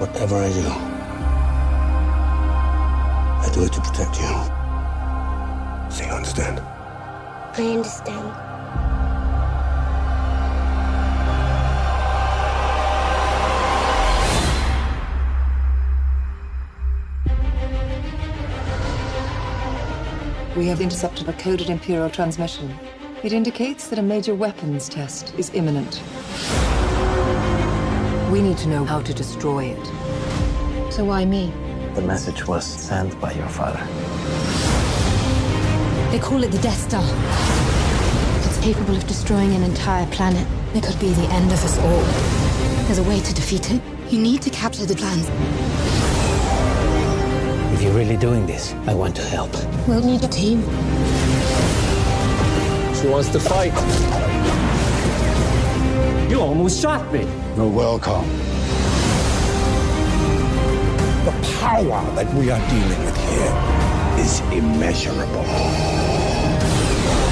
Whatever I do it to protect you. So you understand? I understand. We have intercepted a coded Imperial transmission. It indicates that a major weapons test is imminent. We need to know how to destroy it. So why me? The message was sent by your father. They call it the Death Star. It's capable of destroying an entire planet. It could be the end of us all. There's a way to defeat it. You need to capture the plans. If you're really doing this, I want to help. We'll need a team. She wants to fight. You almost shot me. You're welcome. The power that we are dealing with here is immeasurable.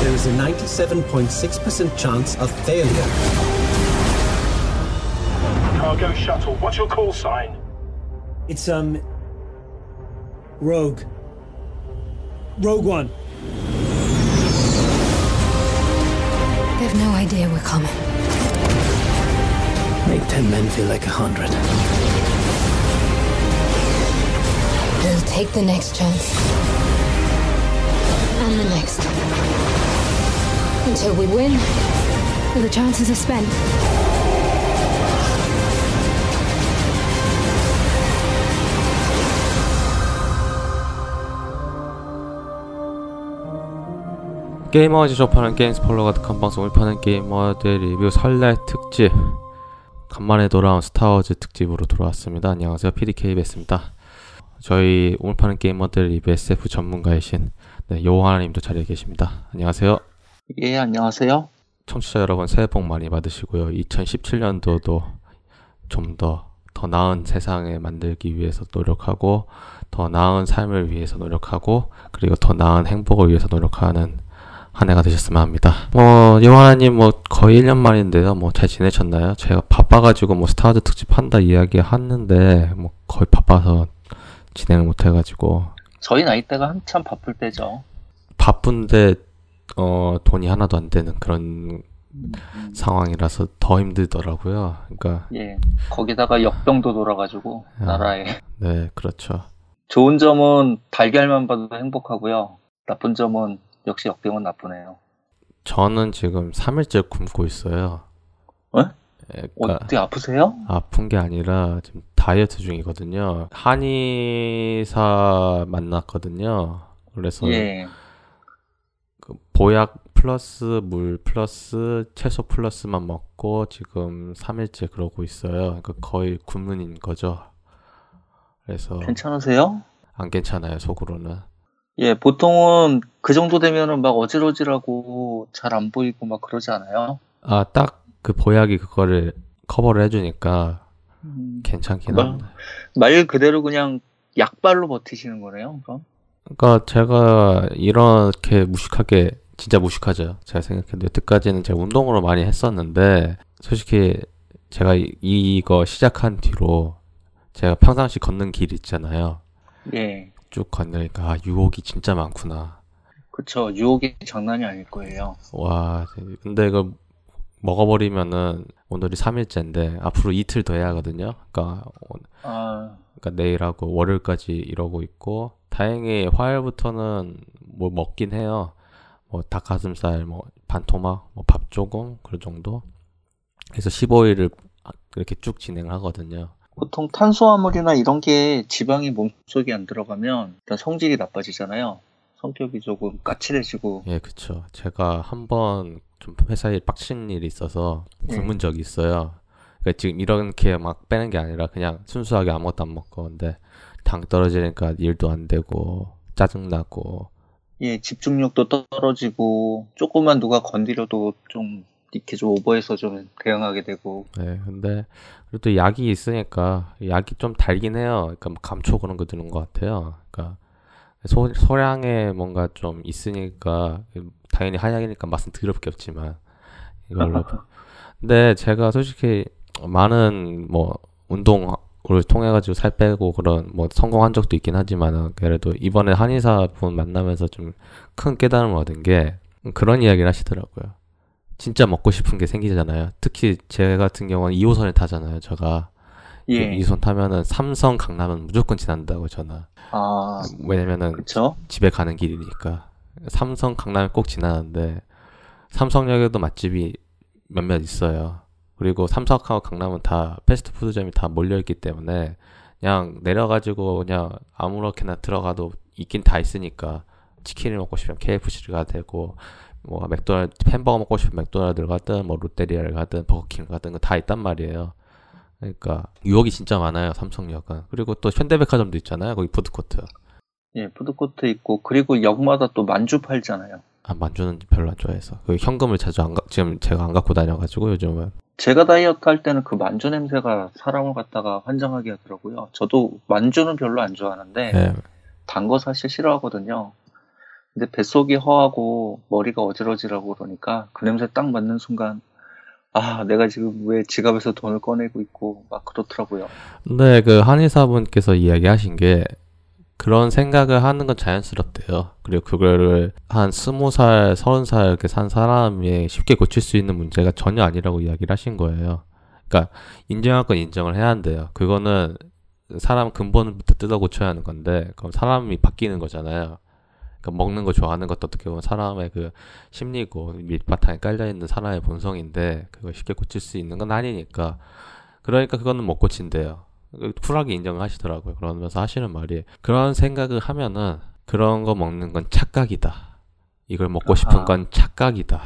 There is a 97.6% chance of failure. Cargo shuttle, what's your call sign? It's, Rogue One. They have no idea we're coming. Make 10 men feel like 100. They'll take the next chance. And the next. Until we win, all the chances are spent. 게이머즈 접하는 게임 스포일러 가득한 방송을 파는 게이머들의 리뷰 설날 특집, 간만에 돌아온 스타워즈 특집으로 돌아왔습니다. 안녕하세요, PDK 베스입니다. 저희 오늘 파는 게이머들 리뷰 SF 전문가이신 여호하나님도 자리에 계십니다. 안녕하세요. 예, 안녕하세요. 청취자 여러분, 새해 복 많이 받으시고요. 2017년도도 좀 더 나은 세상을 만들기 위해서 노력하고, 더 나은 삶을 위해서 노력하고, 그리고 더 나은 행복을 위해서 노력하는 한 해가 되셨으면 합니다. 여호하나님 거의 1년 만인데요. 잘 지내셨나요? 제가 바빠가지고 스타워즈 특집 한다 이야기 하는데, 거의 바빠서 진행을 못해가지고. 저희 나이대가 한참 바쁠 때죠. 바쁜데, 돈이 하나도 안 되는 그런 상황이라서 더 힘들더라고요. 그러니까. 예. 거기다가 역병도 돌아가지고, 나라에. 네, 그렇죠. 좋은 점은 달걀만 봐도 행복하고요. 나쁜 점은 역시 역병은 나쁘네요. 저는 지금 3일째 굶고 있어요. 어? 그러니까 어디 아프세요? 아픈 게 아니라 지금 다이어트 중이거든요. 한의사 만났거든요. 그래서 예. 그 보약 플러스 물 플러스 채소 플러스만 먹고 지금 3일째 그러고 있어요. 그러니까 거의 굶는 거죠. 그래서 괜찮으세요? 안 괜찮아요, 속으로는. 예, 보통은 그 정도 되면은 막 어질어질하고 잘 안 보이고 막 그러지 않아요? 아, 딱 그 보약이 그거를 커버를 해주니까 괜찮긴 한데. 말 그대로 그냥 약발로 버티시는 거네요, 그럼? 그러니까 제가 이렇게 무식하게, 진짜 무식하죠. 제가 생각해도 여태까지는 제가 운동으로 많이 했었는데, 솔직히 제가 이거 시작한 뒤로 제가 평상시 걷는 길 있잖아요. 예. 쭉 건너니까 유혹이 진짜 많구나. 그쵸, 유혹이 장난이 아닐 거예요. 와, 근데 이거 먹어버리면은 오늘이 3일째인데 앞으로 이틀 더 해야 하거든요. 그러니까 내일하고 월요일까지 이러고 있고, 다행히 화요일부터는 뭐 먹긴 해요. 닭가슴살, 반토막, 밥 조금 그 정도. 그래서 15일을 이렇게 쭉 진행을 하거든요. 보통 탄수화물이나 이런 게 지방이 몸속에 안 들어가면 일단 성질이 나빠지잖아요. 성격이 조금 까칠해지고. 예, 그쵸. 제가 한번 좀 회사에 빡친 일이 있어서 굶은 적이 있어요. 그러니까 지금 이렇게 막 빼는 게 아니라 그냥 순수하게 아무것도 안 먹고, 근데 당 떨어지니까 일도 안 되고 짜증나고. 예, 집중력도 떨어지고 조금만 누가 건드려도 좀 이렇게 좀 오버해서 좀 대응하게 되고. 네, 근데 그래도 약이 있으니까 약이 좀 달긴 해요. 그러니까 감초 그런 거 드는 것 같아요. 그러니까 소량의 뭔가 좀 있으니까 당연히 한약이니까 맛은 드럽게 없지만 이걸로. 근데 제가 솔직히 많은 운동 를 통해가지고 살 빼고 그런 뭐 성공한 적도 있긴 하지만 그래도 이번에 한의사 분 만나면서 좀 큰 깨달음을 얻은 게 그런 이야기를 하시더라고요. 진짜 먹고 싶은 게 생기잖아요. 특히 제 같은 경우는 2호선을 타잖아요. 제가 예. 2호선 타면은 삼성 강남은 무조건 지난다고 저는. 아 왜냐면은 그쵸? 집에 가는 길이니까 삼성 강남이 꼭 지나는데 삼성역에도 맛집이 몇몇 있어요. 그리고 삼성하고 강남은 다 패스트푸드점이 다 몰려있기 때문에 그냥 내려가지고 그냥 아무렇게나 들어가도 있긴 다 있으니까 치킨을 먹고 싶으면 KFC를 가도 되고 뭐 맥도날드 햄버거 먹고 싶으면 맥도날드를 가든 뭐 롯데리아를 가든 버거킹을 가든 다 있단 말이에요. 그러니까 유혹이 진짜 많아요 삼성역은. 그리고 또 현대백화점도 있잖아요. 거기 푸드코트. 예, 푸드코트 있고 그리고 역마다 또 만주 팔잖아요. 아, 만주는 별로 안 좋아해서 그 현금을 자주 안 지금 제가 안 갖고 다녀가지고 요즘은. 제가 다이어트 할 때는 그 만주 냄새가 사람을 갖다가 환장하게 하더라고요. 저도 만주는 별로 안 좋아하는데 네. 단 거 사실 싫어하거든요. 근데 뱃속이 허하고 머리가 어지러지라고 그러니까 그 냄새 딱 맡는 순간 아 내가 지금 왜 지갑에서 돈을 꺼내고 있고 막 그렇더라고요. 근데 그 한의사분께서 이야기하신 게 그런 생각을 하는 건 자연스럽대요. 그리고 그거를 한 20살, 30살 이렇게 산 사람이 쉽게 고칠 수 있는 문제가 전혀 아니라고 이야기를 하신 거예요. 그러니까 인정할 건 인정을 해야 한대요. 그거는 사람 근본부터 뜯어 고쳐야 하는 건데 그럼 사람이 바뀌는 거잖아요. 그러니까 먹는 거 좋아하는 것도 어떻게 보면 사람의 그 심리고 밑바탕에 깔려있는 사람의 본성인데 그걸 쉽게 고칠 수 있는 건 아니니까 그러니까 그거는 못 고친대요. 쿨하게 인정을 하시더라고요. 그러면서 하시는 말이 그런 생각을 하면은 그런 거 먹는 건 착각이다. 이걸 먹고 싶은 건 착각이다.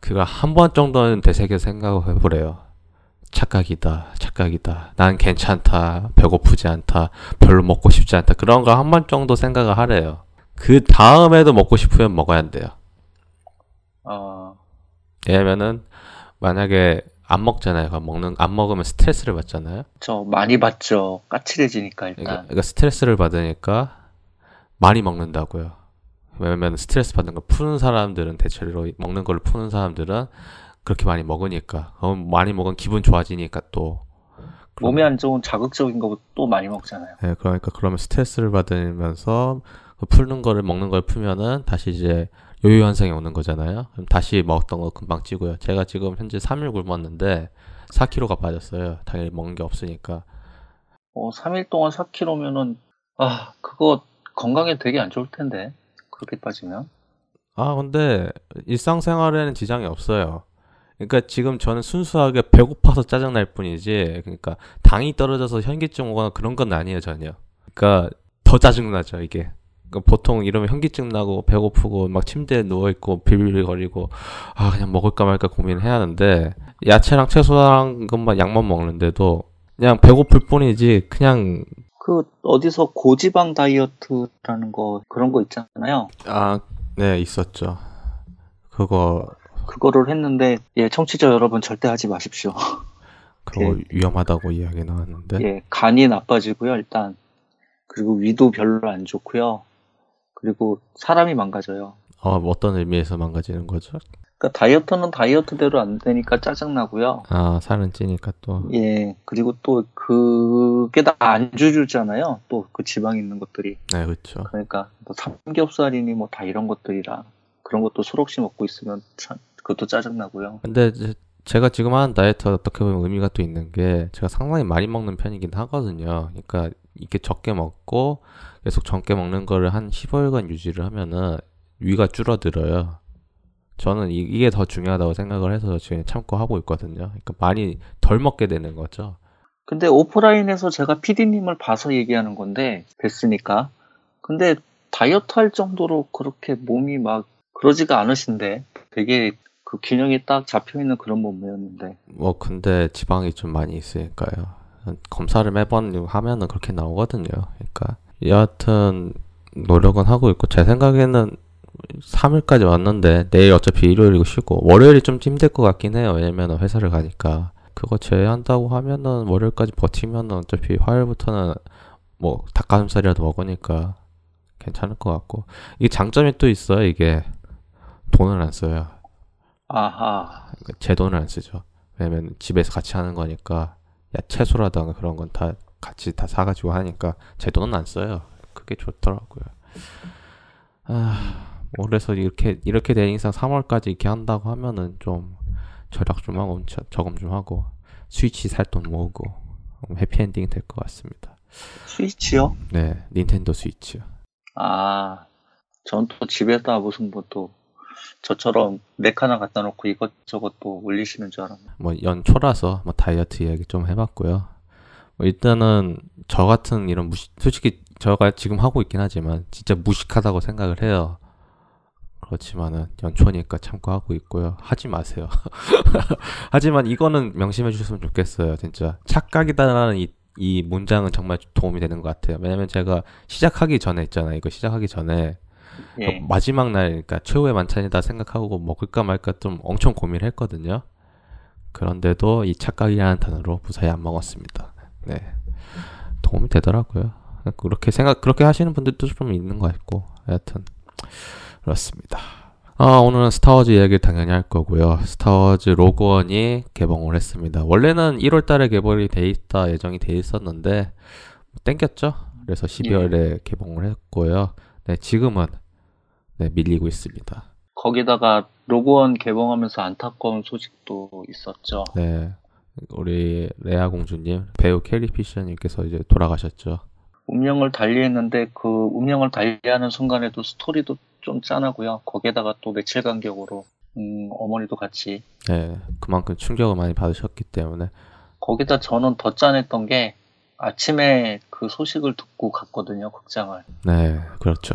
그걸 한 번 정도는 되새겨 생각을 해보래요. 착각이다. 착각이다. 난 괜찮다. 배고프지 않다. 별로 먹고 싶지 않다. 그런 걸 한 번 정도 생각을 하래요. 그 다음에도 먹고 싶으면 먹어야 한대요. 왜냐면은 만약에 안 먹잖아요. 안 먹으면 스트레스를 받잖아요. 저 많이 받죠. 까칠해지니까 일단. 그러니까 스트레스를 받으니까 많이 먹는다고요. 왜냐면 스트레스 받는 걸 푸는 사람들은 대체로 먹는 걸 푸는 사람들은 그렇게 많이 먹으니까. 많이 먹으면 기분 좋아지니까 또. 몸에 안 좋은 자극적인 거 또 많이 먹잖아요. 네, 그러니까 그러면 스트레스를 받으면서 푸는 거를 먹는 걸 풀면은 다시 이제 요요 현상이 오는 거잖아요. 그럼 다시 먹었던 거 금방 찌고요. 제가 지금 현재 3일 굶었는데 4kg가 빠졌어요. 당연히 먹은 게 없으니까. 3일 동안 4kg면은 그거 건강에 되게 안 좋을 텐데 그렇게 빠지면. 근데 일상생활에는 지장이 없어요. 그러니까 지금 저는 순수하게 배고파서 짜증날 뿐이지. 그러니까 당이 떨어져서 현기증 오거나 그런 건 아니에요 전혀. 그러니까 더 짜증나죠 이게. 그러니까 보통 이러면 현기증 나고 배고프고 막 침대에 누워있고 비빌거리고 그냥 먹을까 말까 고민해야 하는데 야채랑 채소랑 것만 약만 먹는데도 그냥 배고플 뿐이지 그냥 그 어디서 고지방 다이어트라는 거 그런 거 있잖아요. 네 있었죠. 그거를 했는데 예 청취자 여러분 절대 하지 마십시오. 그거 위험하다고 이야기 나왔는데 예 간이 나빠지고요 일단 그리고 위도 별로 안 좋고요. 그리고 사람이 망가져요. 어떤 의미에서 망가지는 거죠? 그러니까 다이어트는 다이어트대로 안 되니까 짜증나고요. 살은 찌니까 또. 예, 그리고 또 그게 다 안 주잖아요. 또 그 지방이 있는 것들이. 네, 그렇죠. 그러니까 뭐 삼겹살이니 뭐 다 이런 것들이라 그런 것도 술 없이 먹고 있으면 그것도 짜증나고요. 근데 제가 지금 하는 다이어트가 어떻게 보면 의미가 또 있는 게 제가 상당히 많이 먹는 편이긴 하거든요. 그러니까 이렇게 적게 먹고 계속 적게 먹는 거를 한 15일간 유지를 하면은 위가 줄어들어요. 저는 이게 더 중요하다고 생각을 해서 지금 참고 하고 있거든요. 그러니까 많이 덜 먹게 되는 거죠. 근데 오프라인에서 제가 PD님을 봐서 얘기하는 건데 뵀으니까 근데 다이어트 할 정도로 그렇게 몸이 막 그러지가 않으신데 되게 그 균형이 딱 잡혀있는 그런 몸이었는데 근데 지방이 좀 많이 있으니까요. 검사를 매번 하면은 그렇게 나오거든요. 그러니까 여하튼 노력은 하고 있고 제 생각에는 3일까지 왔는데 내일 어차피 일요일이고 쉬고 월요일이 좀 힘들 것 같긴 해요. 왜냐면 회사를 가니까 그거 제외한다고 하면은 월요일까지 버티면은 어차피 화요일부터는 뭐 닭가슴살이라도 먹으니까 괜찮을 것 같고 이게 장점이 또 있어요. 이게 돈을 안 써요. 아하. 제 돈을 안 쓰죠. 왜냐면 집에서 같이 하는 거니까 채소라든가 그런 건 다 같이 다 사가지고 하니까 제 돈은 안 써요. 그게 좋더라고요. 아, 뭐 그래서 이렇게 된 이상 3월까지 이렇게 한다고 하면은 좀 절약 좀 하고 저금 좀 하고 스위치 살 돈 모으고 해피엔딩 될 것 같습니다. 스위치요? 네, 닌텐도 스위치요. 아, 전 또 집에다 무슨 뭐 또 저처럼 맥 하나 갖다 놓고 이것저것 또 올리시는 줄 알았네. 뭐 연초라서 뭐 다이어트 이야기 좀 해봤고요. 뭐 일단은 저 같은 이런 솔직히 제가 지금 하고 있긴 하지만 진짜 무식하다고 생각을 해요. 그렇지만은 연초니까 참고하고 있고요. 하지 마세요. 하지만 이거는 명심해 주셨으면 좋겠어요. 진짜 착각이다라는 이 문장은 정말 도움이 되는 것 같아요. 왜냐면 제가 시작하기 전에 있잖아요. 이거 시작하기 전에 예. 마지막 날, 그러니까 최후의 만찬이다 생각하고 먹을까 말까 좀 엄청 고민을 했거든요. 그런데도 이 착각이라는 단어로 무사히 안 먹었습니다. 네, 도움이 되더라고요. 그렇게 하시는 분들도 좀 있는 것 같고, 여하튼 그렇습니다. 아, 오늘은 스타워즈 이야기를 당연히 할 거고요. 스타워즈 로그원이 개봉을 했습니다. 원래는 1월달에 개봉이 돼 있다 예정이 돼 있었는데 땡겼죠. 그래서 12월에 예. 개봉을 했고요. 네, 지금은 네, 밀리고 있습니다. 거기다가 로그원 개봉하면서 안타까운 소식도 있었죠. 네, 우리 레아 공주님, 배우 켈리 피셔님께서 이제 돌아가셨죠. 운명을 달리했는데 그 운명을 달리하는 순간에도 스토리도 좀 짠하고요. 거기에다가 또 며칠 간격으로 어머니도 같이. 네, 그만큼 충격을 많이 받으셨기 때문에. 거기다 저는 더 짠했던 게 아침에 그 소식을 듣고 갔거든요, 극장을. 네, 그렇죠.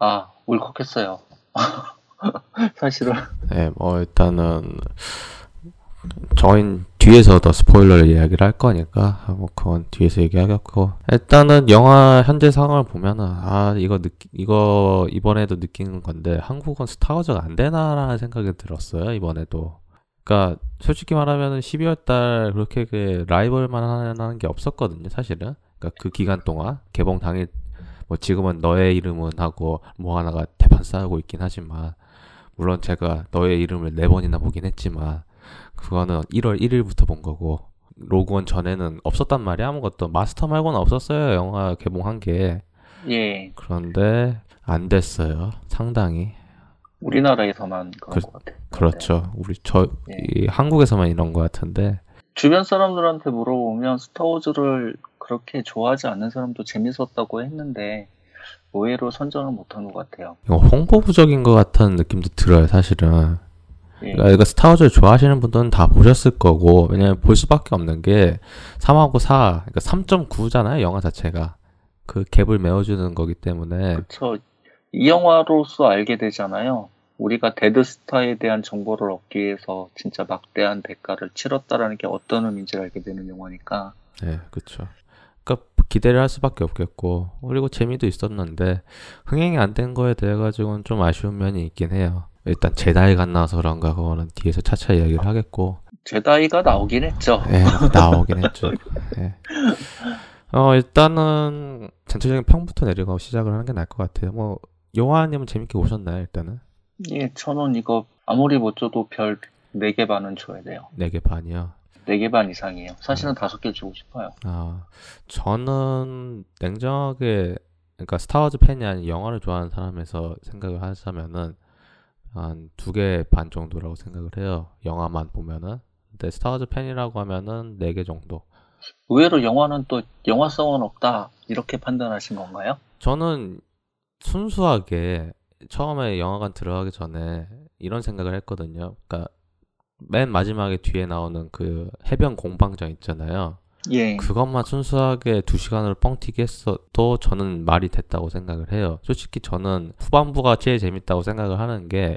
아, 울컥했어요. 사실은. 네, 뭐 일단은 저희는 뒤에서 더 스포일러를 이야기를 할 거니까 뭐 그건 뒤에서 얘기하겠고, 일단은 영화 현재 상황을 보면은 아 이거 이번에도 느끼는 건데 한국은 스타워즈가 안 되나라는 생각이 들었어요, 이번에도. 그러니까 솔직히 말하면은 12월달 그렇게 그 라이벌만 하는 게 없었거든요, 사실은. 그러니까 그 기간 동안 개봉 당일 뭐 지금은 너의 이름은 하고 뭐 하나가 대판 싸우고 있긴 하지만, 물론 제가 너의 이름을 4번이나 보긴 했지만 그거는 1월 1일부터 본 거고, 로그원 전에는 없었단 말이야. 아무것도 마스터 말고는 없었어요, 영화 개봉한 게. 예. 그런데 안 됐어요, 상당히. 우리나라에서만 그런 것 같아요. 그렇죠. 우리 예. 한국에서만 이런 것 같은데. 주변 사람들한테 물어보면 스타워즈를 그렇게 좋아하지 않는 사람도 재밌었다고 했는데 의외로 선전을 못한 것 같아요. 이거 홍보 부적인 것 같은 느낌도 들어요, 사실은. 그러니까 스타워즈를 좋아하시는 분들은 다 보셨을 거고, 왜냐면 볼 수밖에 없는 게 3하고 4, 그러니까 3.9잖아요, 영화 자체가. 그 갭을 메워주는 거기 때문에. 그렇죠. 이 영화로서 알게 되잖아요. 우리가 데드스타에 대한 정보를 얻기 위해서 진짜 막대한 대가를 치렀다라는 게 어떤 의미인지를 알게 되는 영화니까. 네, 그렇죠. 그러니까 기대를 할 수밖에 없겠고, 그리고 재미도 있었는데 흥행이 안 된 거에 대해 가지고는 좀 아쉬운 면이 있긴 해요. 일단 제다이가 나와서 그런가 그거는 뒤에서 차차 이야기를 하겠고. 제다이가 나오긴 했죠. 네, 나오긴 했죠. 네. 일단은 전체적인 평부터 내리고 시작을 하는 게 나을 것 같아요. 뭐 요한님은 재밌게 보셨나요, 일단은? 예, 저는 이거 아무리 못 줘도 별 4개 반은 줘야 돼요. 4개 반이요? 4개 반 이상이에요. 사실은 5개 주고 싶어요. 아, 저는 냉정하게, 그러니까 스타워즈 팬이 아닌 영화를 좋아하는 사람에서 생각을 하자면은 한 2개 반 정도라고 생각을 해요, 영화만 보면은. 근데 스타워즈 팬이라고 하면은 4개 정도. 의외로 영화는 또 영화성은 없다 이렇게 판단하신 건가요? 저는 순수하게 처음에 영화관 들어가기 전에 이런 생각을 했거든요. 그러니까 맨 마지막에 뒤에 나오는 그 해변 공방전 있잖아요. 예. 그것만 순수하게 2시간으로 뻥튀기 했어도 저는 말이 됐다고 생각을 해요. 솔직히 저는 후반부가 제일 재밌다고 생각을 하는 게,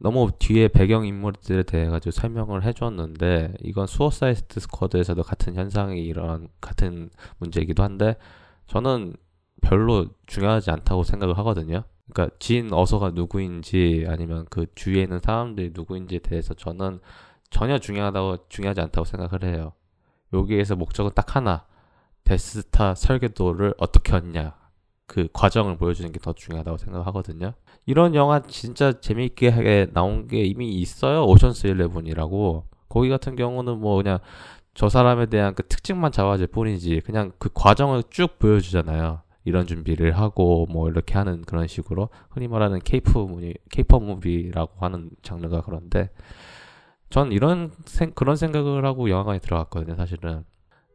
너무 뒤에 배경인물들에 대해 가지고 설명을 해줬는데, 이건 수어사이드 스쿼드에서도 같은 현상이 일어난 같은 문제이기도 한데 저는 별로 중요하지 않다고 생각을 하거든요. 그러니까 진 어서가 누구인지 아니면 그 주위에 있는 사람들이 누구인지에 대해서 저는 전혀 중요하지 않다고 생각을 해요. 여기에서 목적은 딱 하나, 데스타 설계도를 어떻게 얻냐, 그 과정을 보여주는 게 더 중요하다고 생각하거든요. 이런 영화 진짜 재미있게 나온 게 이미 있어요, 오션스 11이라고. 거기 같은 경우는 뭐 그냥 저 사람에 대한 그 특징만 잡아줄 뿐이지 그냥 그 과정을 쭉 보여주잖아요. 이런 준비를 하고 뭐 이렇게 하는 그런 식으로 흔히 말하는 케이팝 무비라고 하는 장르가 그런데 전 이런 그런 생각을 하고 영화관에 들어갔거든요. 사실은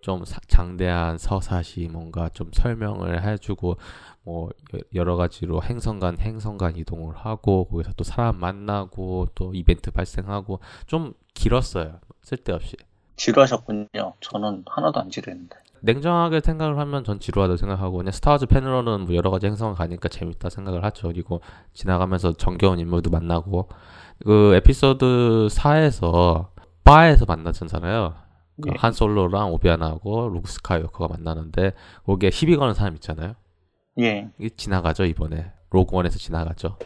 좀 장대한 서사시 뭔가 좀 설명을 해주고 뭐 여러 가지로 행성 간 이동을 하고 거기서 또 사람 만나고 또 이벤트 발생하고 좀 길었어요. 쓸데없이. 지루하셨군요. 저는 하나도 안 지루했는데. 냉정하게 생각을 하면 전 지루하다고 생각하고 그냥 스타워즈 팬으로는 뭐 여러 가지 행성 가니까 재밌다 생각을 하죠. 그리고 지나가면서 정겨운 인물도 만나고 그 에피소드 4에서 바에서 만났잖아요. 그 한 솔로랑 오비완하고 루크 스카이워커가 만나는데 거기에 시비 거는 사람 있잖아요. 예. 이 지나가죠. 이번에 로그원에서 지나가죠.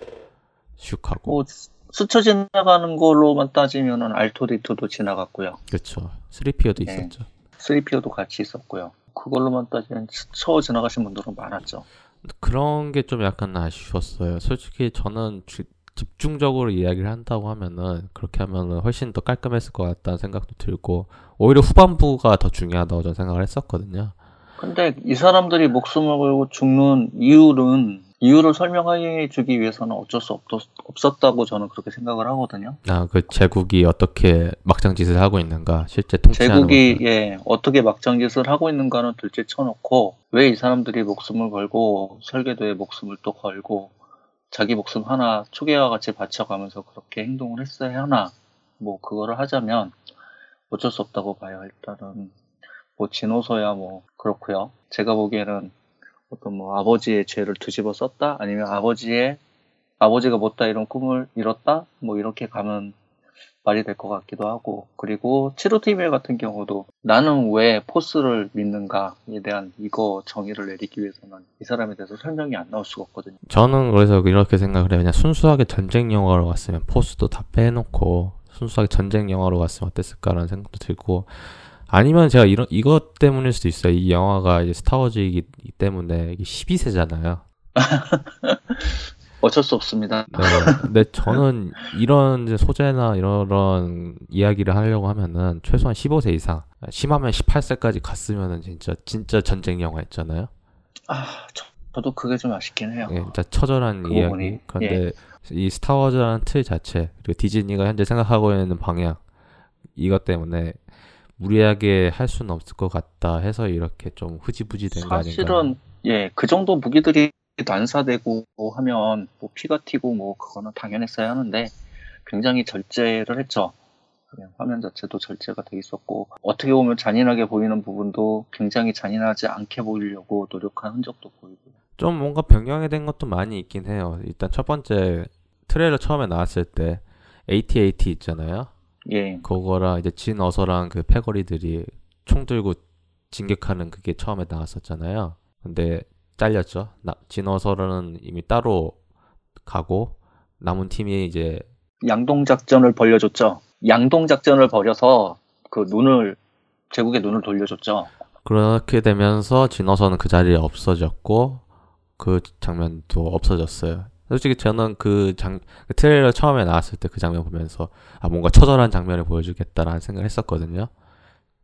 슉 하고. 스쳐 지나가는 걸로만 따지면은 알토리토도 지나갔고요. 그렇죠. 3PO도 있었죠. 3PO도 같이 있었고요. 그걸로만 따지면 스쳐 지나가신 분들은 많았죠. 그런 게 좀 약간 아쉬웠어요. 솔직히 저는 집중적으로 이야기를 한다고 하면은 그렇게 하면은 훨씬 더 깔끔했을 것 같다는 생각도 들고 오히려 후반부가 더 중요하다고 저는 생각을 했었거든요. 근데 이 사람들이 목숨을 걸고 죽는 이유를 설명해 주기 위해서는 어쩔 수 없었다고 저는 그렇게 생각을 하거든요. 아, 그 제국이 어떻게 막장짓을 하고 있는가, 실제 통치하는 제국이 어떻게 막장짓을 하고 있는가는 둘째 쳐놓고 왜 이 사람들이 목숨을 걸고 설계도에 목숨을 또 걸고 자기 목숨 하나 초계와 같이 바쳐가면서 그렇게 행동을 했어야 하나, 뭐 그거를 하자면 어쩔 수 없다고 봐요. 일단은 뭐 진호서야 뭐 그렇고요. 제가 보기에는 어떤 뭐 아버지의 죄를 뒤집어 썼다, 아니면 아버지가 못다 이런 꿈을 이뤘다, 뭐 이렇게 가면 말이 될 것 같기도 하고, 그리고 치루트이멜 같은 경우도 나는 왜 포스를 믿는가에 대한 이거 정의를 내리기 위해서는 이 사람에 대해서 설명이 안 나올 수가 없거든요. 저는 그래서 이렇게 생각을 해요. 그냥 순수하게 전쟁 영화로 갔으면 포스도 다 빼놓고 순수하게 전쟁 영화로 갔으면 어땠을까라는 생각도 들고, 아니면 제가 이것 때문일 수도 있어요. 이 영화가 이제 스타워즈이기 때문에 이게 12세잖아요. 어쩔 수 없습니다. 네, 근데 저는 이런 소재나 이런 이야기를 하려고 하면은 최소한 15세 이상, 심하면 18세까지 갔으면은 진짜 전쟁 영화 있잖아요. 아, 저도 그게 좀 아쉽긴 해요. 예, 진짜 처절한 이야기. 부분이. 그런데 이 스타워즈라는 틀 자체, 그리고 디즈니가 현재 생각하고 있는 방향, 이것 때문에 무리하게 할 수는 없을 것 같다 해서 이렇게 좀 흐지부지 된 거 아닌가. 사실은 그 정도 무기들이 난사되고 하면 뭐 피가 튀고 뭐 그거는 당연했어야 하는데 굉장히 절제를 했죠. 그냥 화면 자체도 절제가 돼 있었고, 어떻게 보면 잔인하게 보이는 부분도 굉장히 잔인하지 않게 보이려고 노력한 흔적도 보이고, 좀 뭔가 변경이 된 것도 많이 있긴 해요. 일단 첫 번째 트레일러 처음에 나왔을 때 AT-AT 있잖아요. 예. 그거랑 이제 진 어서랑 그 패거리들이 총 들고 진격하는 그게 처음에 나왔었잖아요. 근데 잘렸죠. 진 어서는 이미 따로 가고 남은 팀이 이제 양동 작전을 벌여줬죠. 양동 작전을 벌여서 그 제국의 눈을 돌려줬죠. 그렇게 되면서 진 어서는 그 자리에 없어졌고 그 장면도 없어졌어요. 솔직히 저는 그 트레일러 처음에 나왔을 때 그 장면 보면서 아, 뭔가 처절한 장면을 보여주겠다라는 생각을 했었거든요.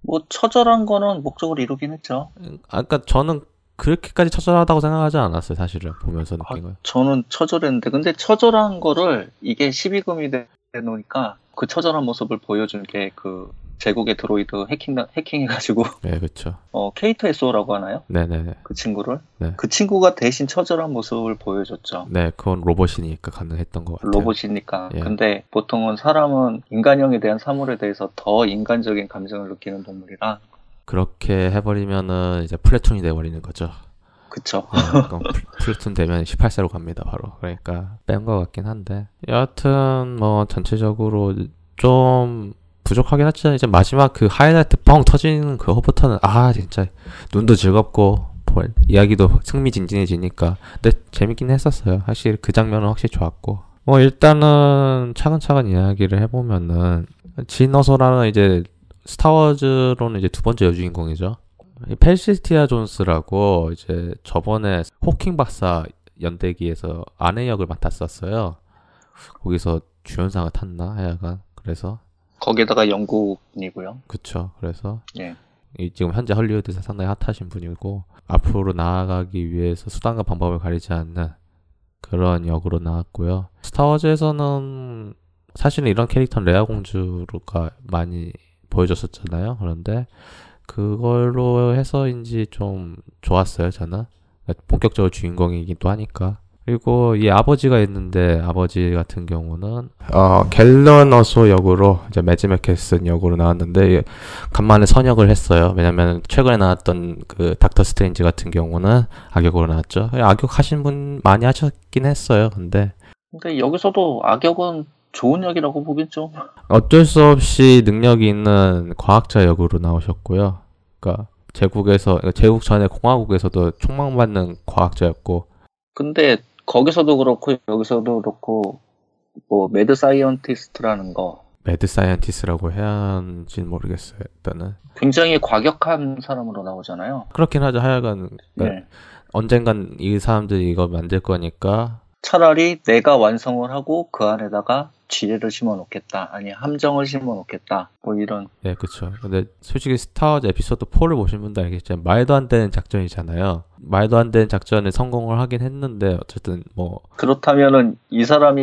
뭐 처절한 거는 목적을 이루긴 했죠. 아까 저는 그렇게까지 처절하다고 생각하지 않았어요. 사실은 보면서 느낀 거예요. 저는 처절했는데, 근데 처절한 거를 이게 12금이 되놓으니까 그 처절한 모습을 보여준 게 그 제국의 드로이드 해킹해가지고. 네, 그렇죠. K2SO라고 하나요? 네네네. 그 친구를. 네. 그 친구가 대신 처절한 모습을 보여줬죠. 네, 그건 로봇이니까 가능했던 것 같아요. 로봇이니까. 예. 근데 보통은 사람은 인간형에 대한 사물에 대해서 더 인간적인 감정을 느끼는 동물이라. 그렇게 해버리면은 이제 플래툰이 돼버리는 거죠. 그쵸. 플래툰 되면 18세로 갑니다, 바로. 그러니까 뺀 것 같긴 한데. 여하튼 뭐 전체적으로 좀 부족하긴 하지만 이제 마지막 그 하이라이트 뻥 터지는 그거부터는 아, 진짜 눈도 즐겁고 이야기도 흥미진진해지니까. 근데 재밌긴 했었어요. 사실 그 장면은 확실히 좋았고. 뭐 일단은 차근차근 이야기를 해보면은 진 어소라는 이제 스타워즈로는 이제 두 번째 여주인공이죠. 펠시티아 존스라고 이제 저번에 호킹 박사 연대기에서 아내 역을 맡았었어요. 거기서 주연상을 탔나? 하여간 그래서 거기에다가 영국이고요. 그렇죠. 그래서 예. 이 지금 현재 할리우드에서 상당히 핫하신 분이고 앞으로 나아가기 위해서 수단과 방법을 가리지 않는 그런 역으로 나왔고요. 스타워즈에서는 사실은 이런 캐릭터는 레아 공주가 많이 보여줬었잖아요. 그런데 그걸로 해서인지 좀 좋았어요, 저는. 본격적으로 주인공이기도 하니까. 그리고 이 아버지가 있는데 아버지 같은 경우는 갤런 어소 역으로 이제 매즈 맥켈슨 역으로 나왔는데 간만에 선역을 했어요. 왜냐면 최근에 나왔던 그 닥터 스트레인지 같은 경우는 악역으로 나왔죠. 악역 하신 분 많이 하셨긴 했어요. 근데 여기서도 악역은 좋은 역이라고 보긴 좀 어쩔 수 없이 능력이 있는 과학자 역으로 나오셨고요. 그러니까 제국 전에 공화국에서도 촉망받는 과학자였고. 근데 거기서도 그렇고 여기서도 그렇고 뭐 매드 사이언티스트라는 거. 매드 사이언티스트라고 해야 하는지는 모르겠어요. 일단은 굉장히 과격한 사람으로 나오잖아요. 그렇긴 하죠. 하여간 그러니까 네. 언젠간 이 사람들이 이거 만들 거니까 차라리 내가 완성을 하고 그 안에다가 지혜를 심어놓겠다. 아니 함정을 심어놓겠다. 뭐 이런. 네, 그렇죠. 근데 솔직히 스타워즈 에피소드 4를 보신 분들 알겠지만 말도 안 되는 작전이잖아요. 말도 안 되는 작전에 성공을 하긴 했는데 어쨌든 뭐 그렇다면은 이 사람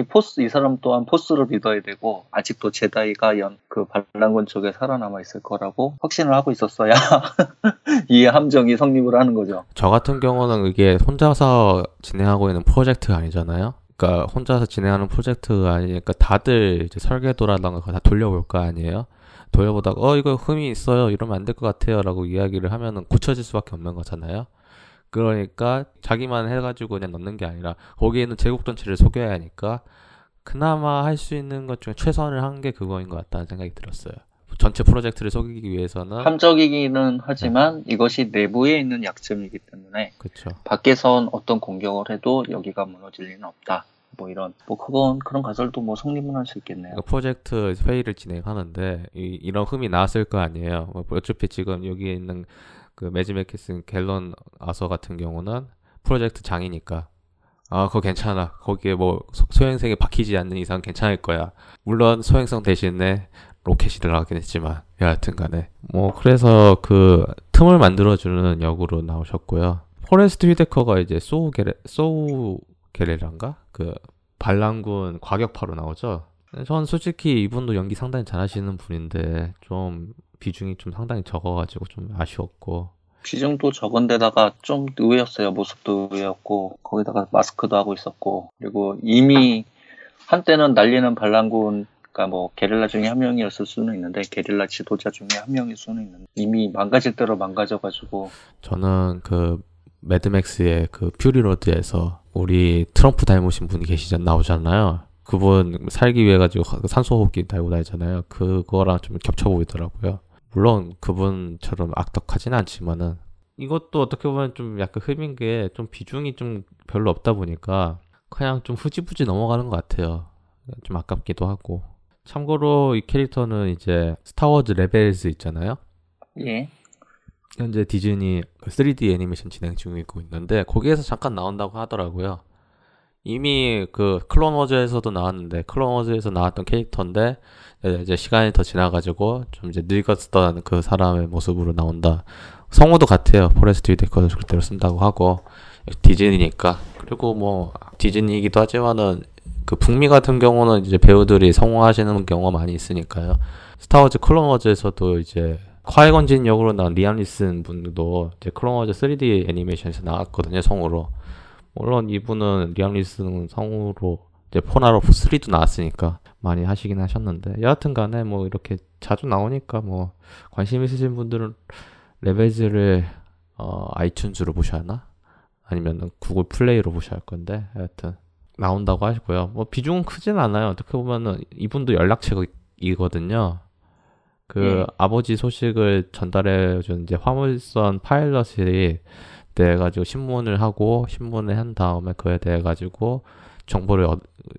또한 포스를 믿어야 되고 아직도 제다이가 그 반란군 쪽에 살아남아 있을 거라고 확신을 하고 있었어야 이 함정이 성립을 하는 거죠. 저 같은 경우는 이게 혼자서 진행하고 있는 프로젝트가 아니잖아요. 그러니까 혼자서 진행하는 프로젝트가 아니니까 다들 이제 설계도라던가 다 돌려볼 거 아니에요. 돌려보다가 이거 흠이 있어요. 이러면 안 될 것 같아요. 라고 이야기를 하면은 고쳐질 수밖에 없는 거잖아요. 그러니까 자기만 해가지고 그냥 넣는 게 아니라 거기에 있는 제국 전체를 속여야 하니까 그나마 할 수 있는 것 중에 최선을 한 게 그거인 것 같다는 생각이 들었어요. 전체 프로젝트를 속이기 위해서는 함정이기는 하지만 네. 이것이 내부에 있는 약점이기 때문에 그쵸. 밖에선 어떤 공격을 해도 여기가 무너질 리는 없다. 뭐 이런 그런 가설도 뭐 성립은 할 수 있겠네요. 그러니까 프로젝트 회의를 진행하는데 이런 흠이 나왔을 거 아니에요. 어차피 지금 여기에 있는 그 매즈 맥켈슨 갤런 아서 같은 경우는 프로젝트 장이니까 그거 괜찮아. 거기에 뭐 소행성이 박히지 않는 이상 괜찮을 거야. 물론 소행성 대신에 로켓이라 하긴 했지만 여하튼간에 그래서 그 틈을 만들어주는 역으로 나오셨고요. 포레스트 휘데커가 이제 소우 게레란가 그 반란군 과격파로 나오죠. 전 솔직히 이분도 연기 상당히 잘하시는 분인데 좀 비중이 좀 상당히 적어가지고 좀 아쉬웠고. 비중도 적은데다가 좀 의외였어요. 모습도 의외였고 거기다가 마스크도 하고 있었고 그리고 이미 한때는 날리는 반란군 그러니까 뭐 게릴라 중에 한 명이었을 수는 있는데 게릴라 지도자 중에 한 명일 수는 있는데 이미 망가질 대로 망가져가지고 저는 그 매드맥스의 그 퓨리로드에서 우리 트럼프 닮으신 분이 나오잖아요. 그분 살기 위해 가지고 산소호흡기 달고 다니잖아요. 그거랑 좀 겹쳐 보이더라고요. 물론 그분처럼 악덕하진 않지만은 이것도 어떻게 보면 좀 약간 흠인 게 좀 비중이 좀 별로 없다 보니까 그냥 좀 흐지부지 넘어가는 것 같아요. 좀 아깝기도 하고. 참고로 이 캐릭터는 이제 스타워즈 레벨스 있잖아요. 예. 현재 디즈니 3D 애니메이션 진행 중이고 있는데 거기에서 잠깐 나온다고 하더라고요. 이미 그 클론워즈에서도 나왔는데 클론워즈에서 나왔던 캐릭터인데 이제 시간이 더 지나가지고 좀 이제 늙었던 그 사람의 모습으로 나온다. 성우도 같아요. 포레스트 휘데커도 그대로 쓴다고 하고 디즈니니까. 그리고 뭐 디즈니이기도 하지만은 그 북미 같은 경우는 이제 배우들이 성우하시는 경우가 많이 있으니까요. 스타워즈 클론워즈에서도 이제 콰이건 진 역으로 나온 리암 리슨 분도 이제 클론워즈 3D 애니메이션에서 나왔거든요. 성우로. 물론 이분은 리암 리슨 성우로 이제 포나로프 3도 나왔으니까 많이 하시긴 하셨는데 여하튼간에 뭐 이렇게 자주 나오니까 뭐 관심 있으신 분들은 레벨즈를 아이튠즈로 보셔야 하나? 아니면 구글 플레이로 보셔야 할 건데 여하튼. 나온다고 하시고요. 뭐 비중은 크진 않아요. 어떻게 보면은 이분도 연락책이거든요. 아버지 소식을 전달해준 이제 화물선 파일럿이 돼가지고 신문을 하고 신문을 한 다음에 그에 대해 가지고 정보를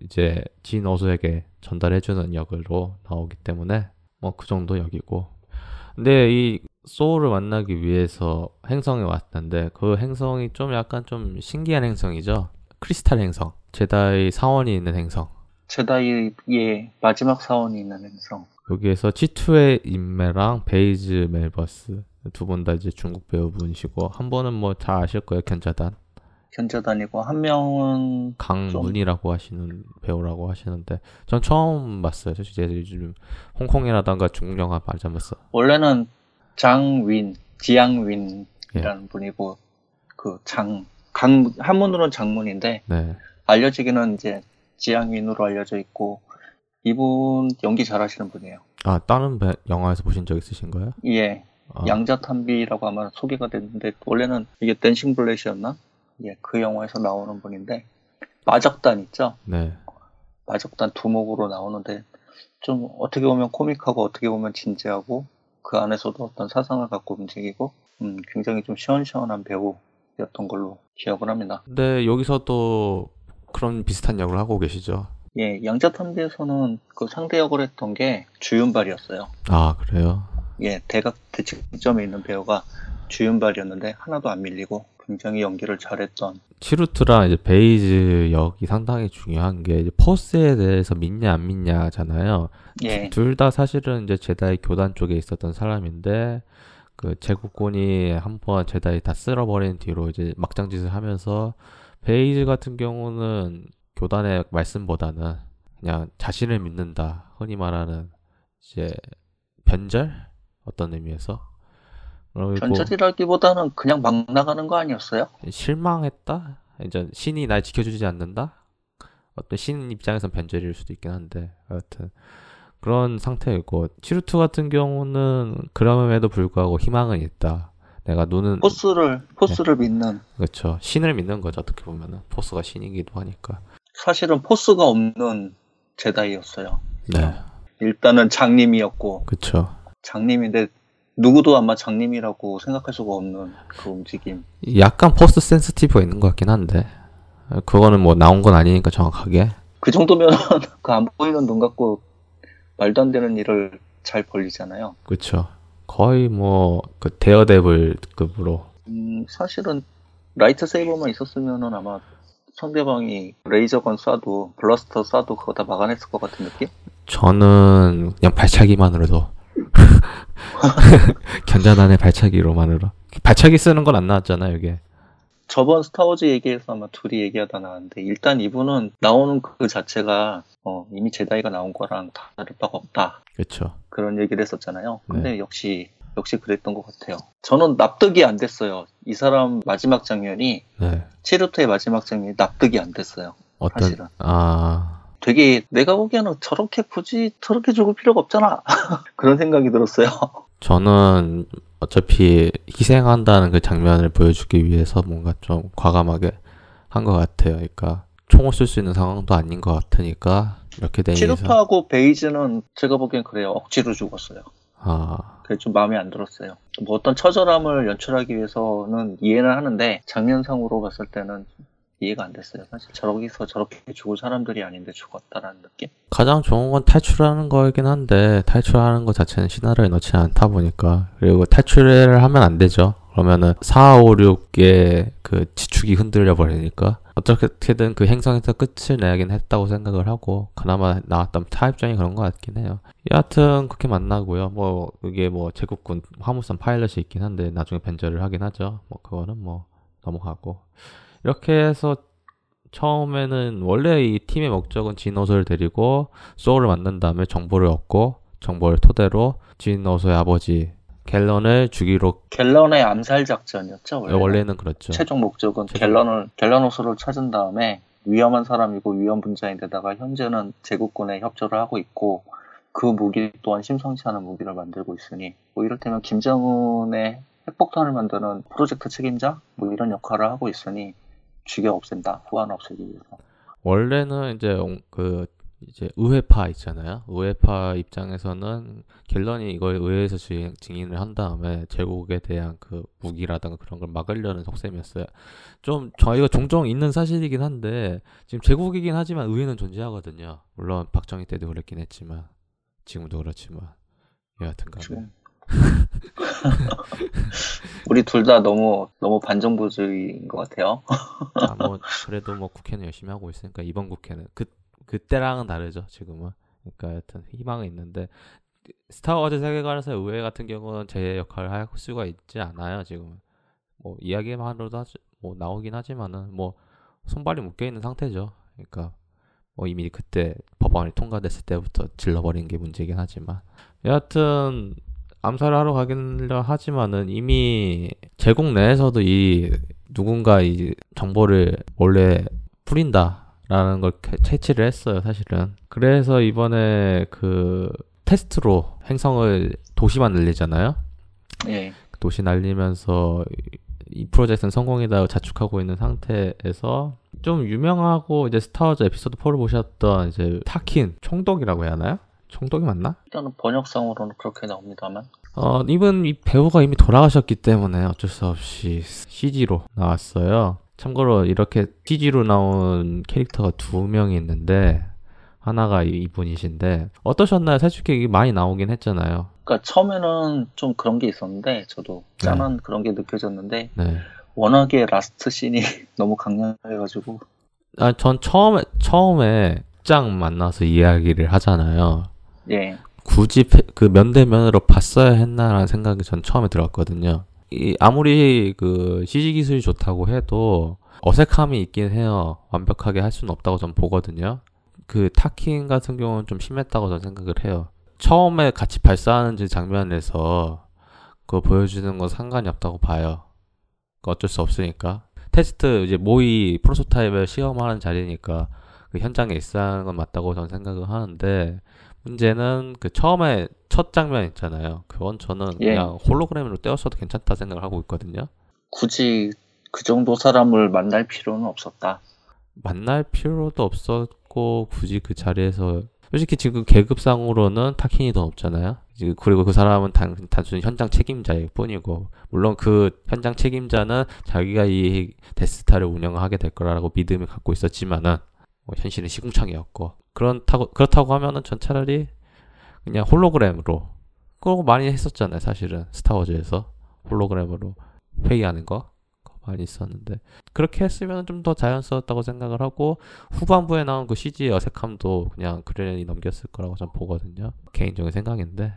이제 진 어소에게 전달해주는 역으로 나오기 때문에 뭐 그 정도 역이고. 근데 이 소울을 만나기 위해서 행성에 왔는데 그 행성이 좀 약간 좀 신기한 행성이죠. 크리스탈 행성. 제다이 사원이 있는 행성. 제다이의 마지막 사원이 있는 행성. 여기에서 치투의 인매랑 베이즈 말버스 두 분 다 이제 중국 배우분이시고, 한 분은 뭐 다 아실 거예요, 견자단이고, 한 명은 강문이라고 하시는 배우라고 하시는데, 전 처음 봤어요. 사실 요즘 홍콩이라던가 중국 영화 많이 안 봤어. 원래는 지양윈이라는 예. 분이고, 그 한문으로는 장문인데 네. 알려지기는 이제 지양윈으로 알려져 있고, 이분 연기 잘하시는 분이에요. 아, 다른 영화에서 보신 적 있으신 거예요? 예. 아. 양자탄비라고 아마 소개가 됐는데, 원래는 이게 댄싱 블랙이었나? 예, 그 영화에서 나오는 분인데, 마적단 있죠? 네. 마적단 두목으로 나오는데, 좀 어떻게 보면 코믹하고 어떻게 보면 진지하고, 그 안에서도 어떤 사상을 갖고 움직이고, 굉장히 좀 시원시원한 배우였던 걸로 기억을 합니다. 네, 여기서도 그런 비슷한 역을 하고 계시죠? 예, 양자탄비에서는 그 상대 역을 했던 게 주윤발이었어요. 아, 그래요? 예, 대각 대칭점에 있는 배우가 주윤발이었는데, 하나도 안 밀리고, 굉장히 연기를 잘했던. 치루트랑 이제 베이즈 역이 상당히 중요한 게, 이제 포스에 대해서 믿냐 안 믿냐잖아요. 예. 둘 다 사실은 이제 제다이 교단 쪽에 있었던 사람인데, 그 제국군이 한번 제다이 다 쓸어버린 뒤로 이제 막장짓을 하면서, 베이즈 같은 경우는 교단의 말씀보다는 그냥 자신을 믿는다, 흔히 말하는 이제 변절? 어떤 의미에서? 전철이라기보다는 그냥 막 나가는 거 아니었어요? 실망했다? 이제 신이 날 지켜주지 않는다? 어떤 신 입장에선 변절일 수도 있긴 한데, 하여튼 그런 상태이고, 치루트 같은 경우는 그럼에도 불구하고 희망은 있다. 내가 눈은 포스를 네. 믿는. 그렇죠. 신을 믿는 거죠. 어떻게 보면은 포스가 신이기도 하니까. 사실은 포스가 없는 제다이였어요. 네. 일단은 장님이었고. 그렇죠. 장님인데. 누구도 아마 장님이라고 생각할 수가 없는 그 움직임. 약간 포스 센스티브가 있는 것 같긴 한데, 그거는 뭐 나온 건 아니니까 정확하게. 그 정도면 그 안 보이는 눈 갖고 말도 안 되는 일을 잘 벌리잖아요. 그렇죠. 거의 뭐 그 데어데블급으로. 사실은 라이트 세이버만 있었으면은 아마 상대방이 레이저건 쏴도 블러스터 쏴도 그거 다 막아냈을 것 같은 느낌? 저는 그냥 발차기만으로도. 견자단의 발차기로만으로. 발차기 쓰는 건 안 나왔잖아요, 이게. 저번 스타워즈 얘기에서 아마 둘이 얘기하다 나왔는데, 일단 이분은 나오는 그 자체가 이미 제다이가 나온 거랑 다를 바가 없다. 그렇죠. 그런 얘기를 했었잖아요. 근데 네. 역시 그랬던 것 같아요. 저는 납득이 안 됐어요. 이 사람 마지막 장면이 네. 치루토의 마지막 장면이 납득이 안 됐어요. 어떤? 사실은. 아. 되게 내가 보기에는 저렇게 굳이 저렇게 죽을 필요가 없잖아. 그런 생각이 들었어요. 저는 어차피 희생한다는 그 장면을 보여주기 위해서 뭔가 좀 과감하게 한 것 같아요. 그러니까 총을 쓸 수 있는 상황도 아닌 것 같으니까 이렇게 되면서. 치루파하고 베이즈는 제가 보기엔 그래요. 억지로 죽었어요. 아. 그게 좀 마음에 안 들었어요. 뭐 어떤 처절함을 연출하기 위해서는 이해는 하는데, 장면상으로 봤을 때는 이해가 안 됐어요. 사실 저러기서 저렇게 죽을 사람들이 아닌데 죽었다라는 느낌? 가장 좋은 건 탈출하는 거이긴 한데, 탈출하는 거 자체는 시나리오에 넣지 않다 보니까. 그리고 탈출을 하면 안 되죠. 그러면은 4, 5, 6의 그 지축이 흔들려 버리니까. 어떻게든 그 행성에서 끝을 내야긴 했다고 생각을 하고, 그나마 나왔던 타입전이 그런 것 같긴 해요. 여하튼 그렇게 만나고요. 뭐 이게 뭐 제국군 화물선 파일럿이 있긴 한데 나중에 변절을 하긴 하죠. 뭐 그거는 뭐 넘어가고. 이렇게 해서 처음에는 원래 이 팀의 목적은 진 어소를 데리고 소울을 만난 다음에 정보를 얻고, 정보를 토대로 진 어소의 아버지 갤런을 죽이러. 갤런의 암살 작전이었죠. 원래는 그렇죠. 최종 목적은 갤런 어소를 찾은 다음에, 위험한 사람이고 위험 분자인데다가 현재는 제국군에 협조를 하고 있고, 그 무기 또한 심상치 않은 무기를 만들고 있으니, 뭐 이를테면 김정은의 핵폭탄을 만드는 프로젝트 책임자 뭐 이런 역할을 하고 있으니 죽여 없앤다. 후한 없애기 위해서. 원래는 이제 그 이제 의회파 있잖아요. 의회파 입장에서는 갤런이 이걸 의회에서 증인을 한 다음에 제국에 대한 그 무기라든가 그런 걸 막으려는 속셈이었어요. 좀 저희가 종종 있는 사실이긴 한데, 지금 제국이긴 하지만 의회는 존재하거든요. 물론 박정희 때도 그랬긴 했지만 지금도 그렇지만, 여하튼간에. 우리 둘 다 너무 반정부주의인 것 같아요. 아, 뭐 그래도 뭐 국회는 열심히 하고 있으니까 이번 국회는 그때랑은 다르죠 지금은. 그러니까 하여튼 희망은 있는데, 스타워즈 세계관에서 의외 같은 경우는 제 역할을 할 수가 있지 않아요. 지금 뭐 이야기만으로도 뭐 나오긴 하지만은 뭐 손발이 묶여 있는 상태죠. 그러니까 뭐 이미 그때 법안이 통과됐을 때부터 질러버린 게 문제긴 하지만, 여하튼 암살을 하러 가긴려 하지만은 이미 제국 내에서도 이 누군가 이 정보를 원래 뿌린다라는 걸 채취를 했어요, 사실은. 그래서 이번에 그 테스트로 행성을 도시만 날리잖아요. 네. 도시 날리면서 이 프로젝트는 성공이다 자축하고 있는 상태에서 좀 유명하고 이제 스타워즈 에피소드 4를 보셨던 이제 타킨 총독이라고 해야 하나요? 총독이 맞나? 일단은 번역상으로는 그렇게 나옵니다만. 이분 이 배우가 이미 돌아가셨기 때문에 어쩔 수 없이 CG로 나왔어요. 참고로 이렇게 CG로 나온 캐릭터가 두 명이 있는데 하나가 이분이신데 어떠셨나요? 솔직히 많이 나오긴 했잖아요. 그러니까 처음에는 좀 그런 게 있었는데 저도 짠한 네. 그런 게 느껴졌는데 네. 워낙에 라스트 씬이 너무 강렬해가지고. 아, 전 처음에 짱 만나서 이야기를 하잖아요. 예. 굳이 그 면대면으로 봤어야 했나라는 생각이 전 처음에 들었거든요. 이 아무리 그 CG 기술이 좋다고 해도 어색함이 있긴 해요. 완벽하게 할 수는 없다고 전 보거든요. 그 타킹 같은 경우는 좀 심했다고 전 생각을 해요. 처음에 같이 발사하는 장면에서 그거 보여주는 건 상관이 없다고 봐요. 어쩔 수 없으니까. 테스트 이제 모의 프로토타입을 시험하는 자리니까 그 현장에 있어야 하는 건 맞다고 저는 생각을 하는데, 문제는 그 처음에 첫 장면 있잖아요. 그건 저는 예. 그냥 홀로그램으로 떼었어도 괜찮다 생각을 하고 있거든요. 굳이 그 정도 사람을 만날 필요는 없었다. 만날 필요도 없었고 굳이 그 자리에서 솔직히 지금 계급상으로는 타킨이 더 높잖아요. 그리고 그 사람은 단순히 현장 책임자일 뿐이고, 물론 그 현장 책임자는 자기가 이 데스타를 운영하게 될 거라고 믿음을 갖고 있었지만은 뭐 현실은 시궁창이었고, 그렇다고 하면은 전 차라리 그냥 홀로그램으로 그거 많이 했었잖아요. 사실은 스타워즈에서 홀로그램으로 회의하는 거 많이 있었는데 그렇게 했으면 좀 더 자연스러웠다고 생각을 하고, 후반부에 나온 그 CG의 어색함도 그냥 그린이 넘겼을 거라고 전 보거든요. 개인적인 생각인데.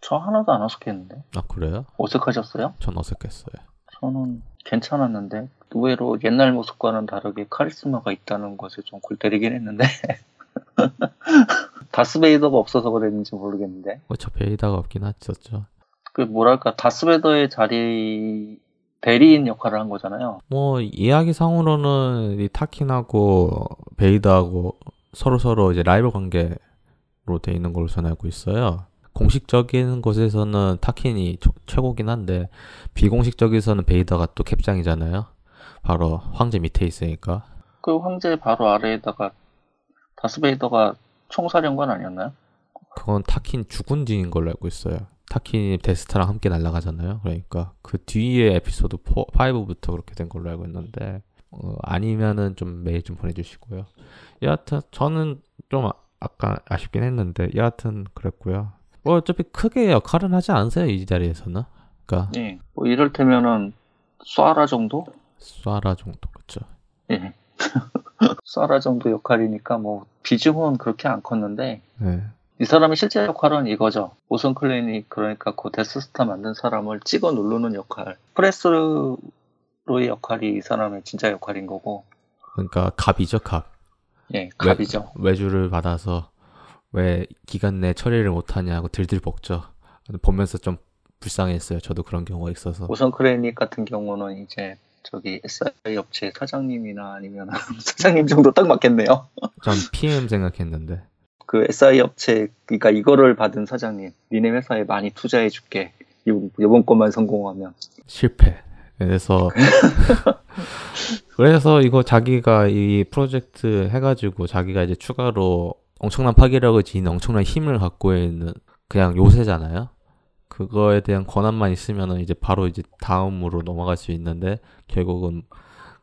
저 하나도 안 어색했는데. 아, 그래요? 어색하셨어요? 전 어색했어요. 저는 괜찮았는데 의외로 옛날 모습과는 다르게 카리스마가 있다는 것에 좀 골 때리긴 했는데 다스베이더가 없어서 그랬는지 모르겠는데. 그렇죠. 베이더가 없긴 했었죠. 그 뭐랄까 다스베이더의 자리 대리인 역할을 한 거잖아요. 뭐 이야기상으로는 이 타킨하고 베이더하고 서로 이제 라이벌 관계로 돼 있는 걸로 저는 알고 있어요. 공식적인 곳에서는 타킨이 최고긴 한데 비공식적에서는 베이더가 또 캡장이잖아요. 바로 황제 밑에 있으니까. 그 황제 바로 아래에다가 다스베이더가 총사령관 아니었나요? 그건 타킨 죽은 뒤인 걸로 알고 있어요. 타킨이 데스타랑 함께 날아가잖아요. 그러니까 그 뒤에 에피소드 5부터 그렇게 된 걸로 알고 있는데, 아니면은 좀 메일 좀 보내주시고요. 여하튼 저는 좀 아까 아쉽긴 했는데 여하튼 그랬고요. 뭐 어차피 크게 역할은 하지 않으세요, 이 자리에서는. 그러니까 네. 뭐 이럴테면은 쏴라 정도? 쏴라 정도, 그렇죠. 네. 쏴라 정도 역할이니까 뭐 비중은 그렇게 안 컸는데. 네. 이 사람의 실제 역할은 이거죠. 오슨 클레닉, 그러니까 그 데스스타 만든 사람을 찍어 누르는 역할. 프레스로의 역할이 이 사람의 진짜 역할인 거고. 그러니까 갑이죠, 갑. 예, 갑이죠. 외주를 받아서 왜 기간 내 처리를 못하냐고 들들 볶죠. 보면서 좀 불쌍했어요. 저도 그런 경우가 있어서. 오슨 클레닉 같은 경우는 이제 저기 SI 업체 사장님이나 아니면 사장님 정도 딱 맞겠네요. 전 PM 생각했는데. 그 SI 업체, 그러니까 이거를 받은 사장님, 니네 회사에 많이 투자해줄게. 이번 것만 성공하면. 실패. 그래서 이거 자기가 이 프로젝트 해가지고 자기가 이제 추가로 엄청난 파괴력을 지닌 엄청난 힘을 갖고 있는 그냥 요새잖아요. 그거에 대한 권한만 있으면은 이제 바로 이제 다음으로 넘어갈 수 있는데 결국은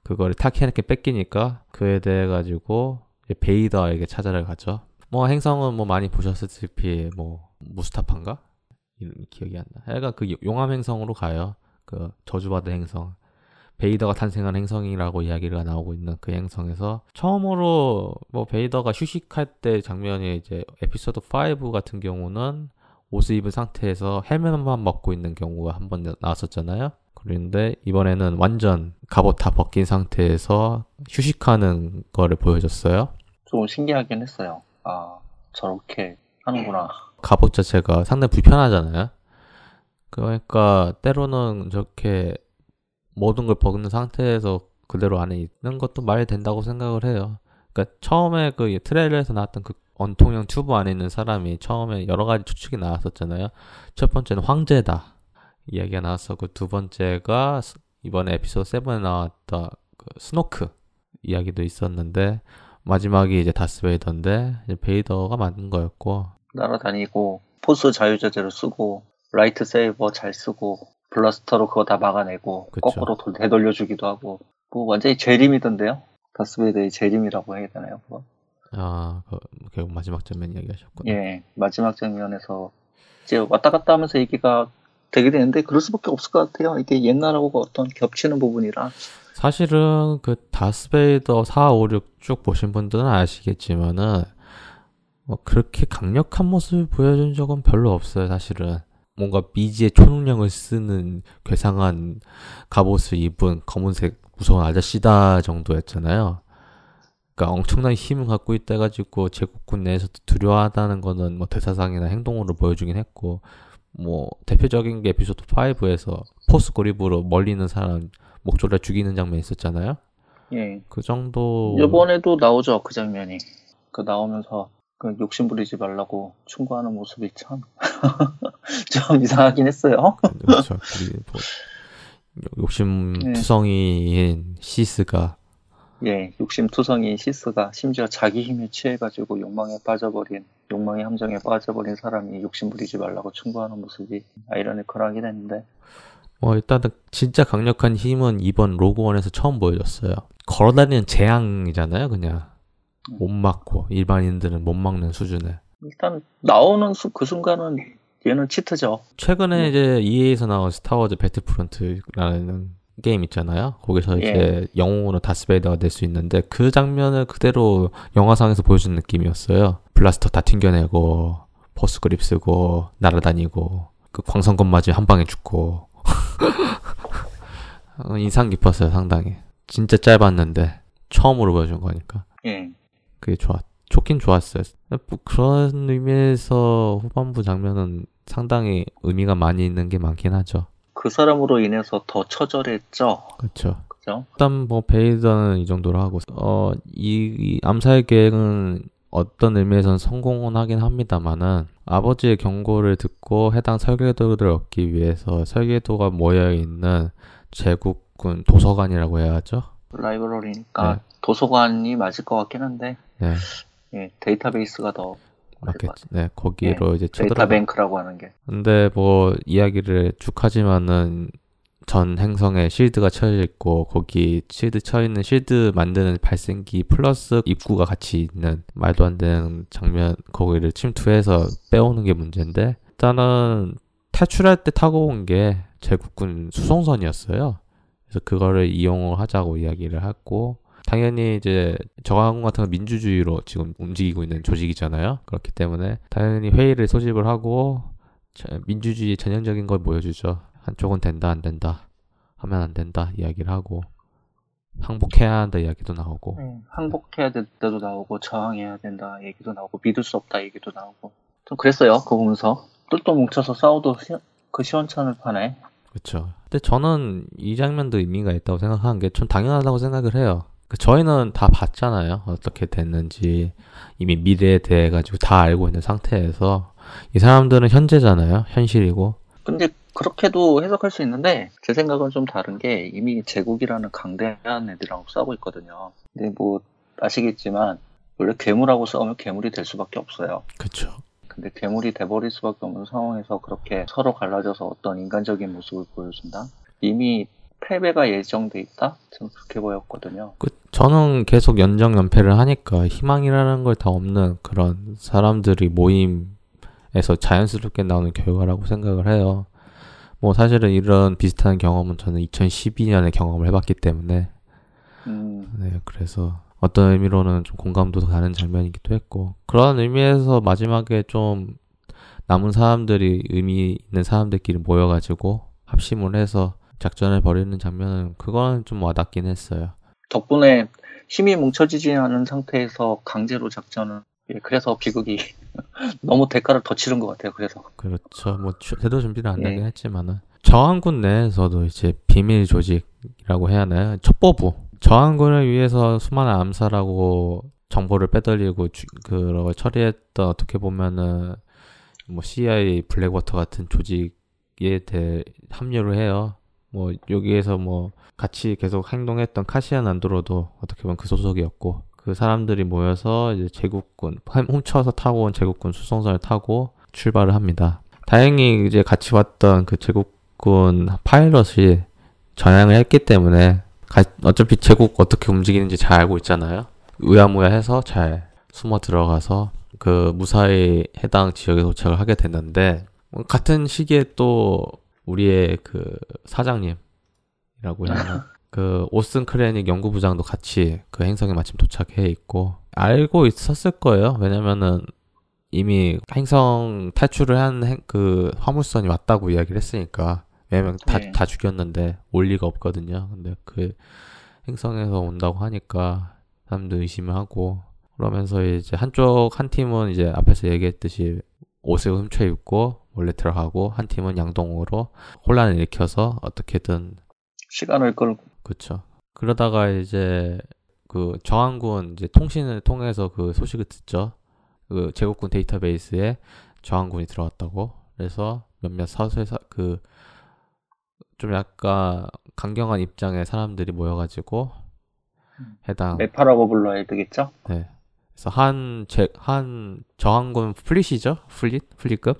그거를 타키한테 뺏기니까 그에 대해 가지고 베이더에게 찾아를 가죠. 뭐 행성은 뭐 많이 보셨을지피 뭐 무스타파인가? 이름이 기억이 안 나. 애가 그 용암 행성으로 가요. 그 저주받은 행성. 베이더가 탄생한 행성이라고 이야기가 나오고 있는 그 행성에서 처음으로 뭐 베이더가 휴식할 때 장면이 이제 에피소드 5 같은 경우는 옷을 입은 상태에서 헬멧만 벗고 있는 경우가 한 번 나왔었잖아요. 그런데 이번에는 완전 갑옷 다 벗긴 상태에서 휴식하는 거를 보여줬어요. 좀 신기하긴 했어요. 아, 저렇게 하는구나. 갑옷 자체가 상당히 불편하잖아요. 그러니까 때로는 저렇게 모든 걸 벗는 상태에서 그대로 안에 있는 것도 말이 된다고 생각을 해요. 그러니까 처음에 그 트레일러에서 나왔던 그 원통형 튜브 안에 있는 사람이 처음에 여러 가지 추측이 나왔었잖아요. 첫 번째는 황제다 이야기가 나왔었고, 두 번째가 이번에 에피소드 7에 나왔던 그 스노크 이야기도 있었는데, 마지막이 이제 다스베이더인데 이제 베이더가 맞는 거였고, 날아다니고 포스 자유자재로 쓰고 라이트 세이버 잘 쓰고 블라스터로 그거 다 막아내고, 그쵸. 거꾸로 되돌려주기도 하고, 뭐 완전히 재림이던데요? 다스베이더의 재림이라고 해야 되나요? 그거? 아, 결국 마지막 장면 이야기하셨구나. 예, 마지막 장면에서 이제 왔다 갔다 하면서 얘기가 되게 되는데 그럴 수밖에 없을 것 같아요. 이게 옛날하고 어떤 겹치는 부분이라. 사실은 그 다스베이더 4, 5, 6 쭉 보신 분들은 아시겠지만은 뭐 그렇게 강력한 모습을 보여준 적은 별로 없어요. 사실은 뭔가 미지의 초능력을 쓰는 괴상한 갑옷을 입은 검은색 무서운 아저씨다 정도였잖아요. 그러니까 엄청난 힘을 갖고 있다 가지고 제국군 내에서도 두려워하다는 거는 뭐 대사상이나 행동으로 보여주긴 했고, 뭐 대표적인 게 에피소드 5에서 포스 고립으로 멀리 있는 사람 목졸라 죽이는 장면이 있었잖아요. 예. 그 정도. 이번에도 나오죠, 그 장면이. 그 나오면서 그 욕심 부리지 말라고 충고하는 모습이 참 좀 이상하긴 했어요. 그렇죠. 뭐 욕심투성이인 시스가. 예, 욕심투성이인 시스가 심지어 자기 힘에 취해가지고 욕망의 함정에 빠져버린 사람이 욕심 부리지 말라고 충고하는 모습이 아이러니컬하긴 했는데. 일단은 진짜 강력한 힘은 이번 로그원에서 처음 보여줬어요. 걸어다니는 재앙이잖아요, 그냥. 못 막고, 일반인들은 못 막는 수준에. 일단 나오는 그 순간은 얘는 치트죠. 최근에 이제 EA에서 나온 스타워즈 배틀프론트라는 게임 있잖아요. 거기서 이제 영웅으로 다스베이더가 될 수 있는데 그 장면을 그대로 영화상에서 보여준 느낌이었어요. 블라스터 다 튕겨내고, 포스 그립 쓰고, 날아다니고, 그 광선검 맞으면 한 방에 죽고. 인상 깊었어요, 상당히. 진짜 짧았는데 처음으로 보여준 거니까. 예. 그게 좋긴 좋았어요. 그런 의미에서 후반부 장면은 상당히 의미가 많이 있는 게 많긴 하죠. 그 사람으로 인해서 더 처절했죠. 그렇죠. 일단 뭐 베이더는 이 정도로 하고, 이 암살 계획은 어떤 의미에서는 성공은 하긴 합니다만은 아버지의 경고를 듣고 해당 설계도를 얻기 위해서 설계도가 모여있는 제국군 도서관이라고 해야 하죠. 라이브러리니까 네. 도서관이 맞을 것 같긴 한데 네. 예, 데이터베이스가 더 맞겠지. 네, 거기로 네, 이제 데이터뱅크라고 하는 게. 근데 뭐 이야기를 쭉 하지만은 전 행성에 실드가 쳐져 있고 거기 실드 만드는 발생기 플러스 입구가 같이 있는 말도 안 되는 장면, 거기를 침투해서 빼오는 게 문제인데, 일단은 탈출할 때 타고 온 게 제국군 수송선이었어요. 그래서 그거를 이용을 하자고 이야기를 했고, 당연히 이제 저항군 같은 건 민주주의로 지금 움직이고 있는 조직이잖아요. 그렇기 때문에 당연히 회의를 소집을 하고 민주주의의 전형적인 걸 보여주죠. 한쪽은 된다 안 된다 하면 안 된다 이야기를 하고, 항복해야 한다 이야기도 나오고, 항복해야 될 때도 나오고, 저항해야 된다 얘기도 나오고, 믿을 수 없다 얘기도 나오고, 좀 그랬어요. 그거 보면서 똘똘 뭉쳐서 싸워도 그 시원찮을 판에. 그렇죠. 근데 저는 이 장면도 의미가 있다고 생각하는 게 좀 당연하다고 생각을 해요. 저희는 다 봤잖아요. 어떻게 됐는지 이미 미래에 대해 가지고 다 알고 있는 상태에서, 이 사람들은 현재잖아요. 현실이고. 근데 그렇게도 해석할 수 있는데 제 생각은 좀 다른 게, 이미 제국이라는 강대한 애들하고 싸우고 있거든요. 근데 뭐 아시겠지만 원래 괴물하고 싸우면 괴물이 될 수밖에 없어요. 그렇죠. 근데 괴물이 돼버릴 수밖에 없는 상황에서 그렇게 서로 갈라져서 어떤 인간적인 모습을 보여준다? 이미 패배가 예정돼 있다? 좀 그렇게 보였거든요. 저는 계속 연장연패를 하니까 희망이라는 걸 다 없는 그런 사람들이 모임에서 자연스럽게 나오는 결과라고 생각을 해요. 뭐 사실은 이런 비슷한 경험은 저는 2012년에 경험을 해봤기 때문에 네, 그래서 어떤 의미로는 좀 공감도 가는 장면이기도 했고, 그런 의미에서 마지막에 좀 남은 사람들이 의미 있는 사람들끼리 모여가지고 합심을 해서 작전을 벌이는 장면은 그건 좀 와닿긴 했어요. 덕분에 힘이 뭉쳐지지 않은 상태에서 강제로 작전을, 그래서 비극이 너무 대가를 더 치른 것 같아요. 그래서 그렇죠. 뭐 제대로 준비는 안 되긴 했지만은 저항군 내에서도 이제 비밀 조직이라고 해야 하나요? 첩보부. 저항군을 위해서 수많은 암살하고 정보를 빼돌리고 그런 걸 처리했던, 어떻게 보면은 뭐 CIA, 블랙워터 같은 조직에 대해 합류를 해요. 뭐 여기에서 뭐 같이 계속 행동했던 카시안 안드로도 어떻게 보면 그 소속이었고, 그 사람들이 모여서 이제 제국군, 훔쳐서 타고 온 제국군 수송선을 타고 출발을 합니다. 다행히 이제 같이 왔던 그 제국군 파일럿이 전향을 했기 때문에 어차피 제국 어떻게 움직이는지 잘 알고 있잖아요. 의아무야해서 잘 숨어 들어가서 그 무사히 해당 지역에 도착을 하게 됐는데, 같은 시기에 또 우리의 그 사장님이라고 해야 하나? 그 오슨 크레닉 연구부장도 같이 그 행성에 마침 도착해 있고, 알고 있었을 거예요. 왜냐면은 이미 행성 탈출을 한 그 화물선이 왔다고 이야기를 했으니까. 왜냐면 다 죽였는데 올 리가 없거든요. 근데 그 행성에서 온다고 하니까 사람들 의심을 하고, 그러면서 이제 한 팀은 이제 앞에서 얘기했듯이 옷을 훔쳐 입고 몰래 들어가고, 한 팀은 양동으로 혼란을 일으켜서 어떻게든 시간을 끌고. 그렇죠. 그러다가 이제 그 저항군 이제 통신을 통해서 그 소식을 듣죠. 그 제국군 데이터베이스에 저항군이 들어왔다고. 그래서 몇몇 사수에서 그 좀 약간 강경한 입장의 사람들이 모여가지고 해당 메파라고 불러야 되겠죠. 네. 그래서 한 저항군 플릿이죠. 플릿급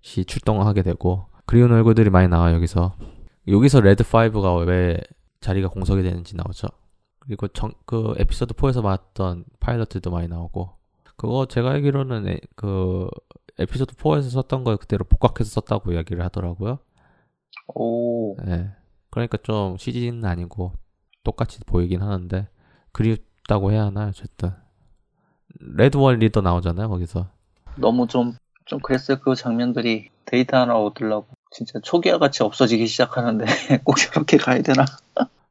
시 출동을 하게 되고, 그리운 얼굴들이 많이 나와. 여기서 레드 5가 왜 자리가 공석이 되는지 나오죠. 그리고 그 에피소드 4에서 봤던 파일럿들도 많이 나오고, 그거 제가 알기로는 그 에피소드 4에서 썼던 걸 그대로 복각해서 썼다고 이야기를 하더라고요. 오. 네. 그러니까 좀 CG는 아니고 똑같이 보이긴 하는데 그립다고 해야 하나. 어쨌든 레드월 리더 나오잖아요. 거기서 너무 좀 그랬어요. 그 장면들이 데이터 하나 얻으려고 진짜 초기화 같이 없어지기 시작하는데 꼭 저렇게 가야 되나.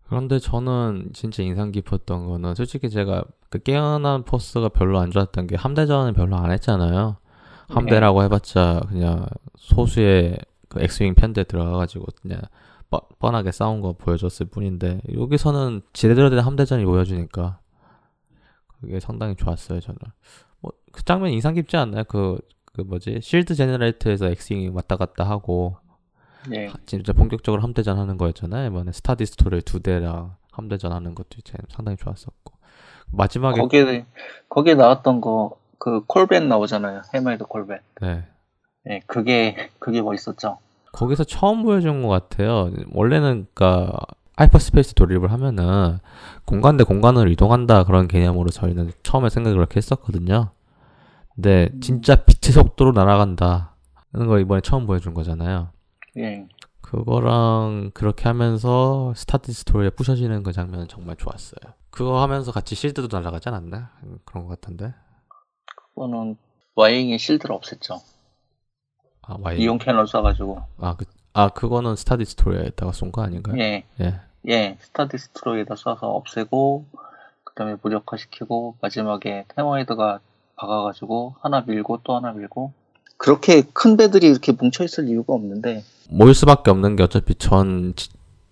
그런데 저는 진짜 인상 깊었던 거는, 솔직히 제가 그 깨어난 포스가 별로 안 좋았던 게, 함대전을 별로 안 했잖아요. 함대라고 해봤자 그냥 소수의 그 엑스윙 편대 들어가가지고 그냥 뻔하게 싸운 거 보여줬을 뿐인데, 여기서는 제대로 된 함대전이 보여주니까 그게 상당히 좋았어요. 저는 뭐 그 장면 인상 깊지 않나요? 그 뭐지, 실드 제너레이터에서 엑스윙이 왔다 갔다 하고, 진짜 본격적으로 함대전 하는 거였잖아요. 이번에 스타디스토를 2대랑 함대전 하는 것도 상당히 좋았었고, 마지막에 거기에 나왔던 거 그 콜벤 나오잖아요. 해마이드 콜벤. 네, 그게 멋있었죠. 거기서 처음 보여준 것 같아요. 원래는 그러니까 하이퍼스페이스 돌입을 하면은 공간 대 공간으로 이동한다, 그런 개념으로 저희는 처음에 생각을 그렇게 했었거든요. 근데 진짜 빛의 속도로 날아간다는 걸 이번에 처음 보여준 거잖아요. 예. 그거랑 그렇게 하면서 스타디스토리에 부셔지는 그 장면은 정말 좋았어요. 그거 하면서 같이 실드도 날아가지 않았나? 그런 것 같은데. 그거는 와이잉의 실드를 없앴죠. 아, 와이잉. 이온 캐논 쏴가지고. 그거는 스타디스토리에다가 쏜 거 아닌가요? 예. 스타디스토리에다 쏴서 없애고, 그다음에 무력화시키고, 마지막에 테머헤드가 박아가지고 하나 밀고 또 하나 밀고. 그렇게 큰 배들이 이렇게 뭉쳐있을 이유가 없는데, 모일 수밖에 없는 게 어차피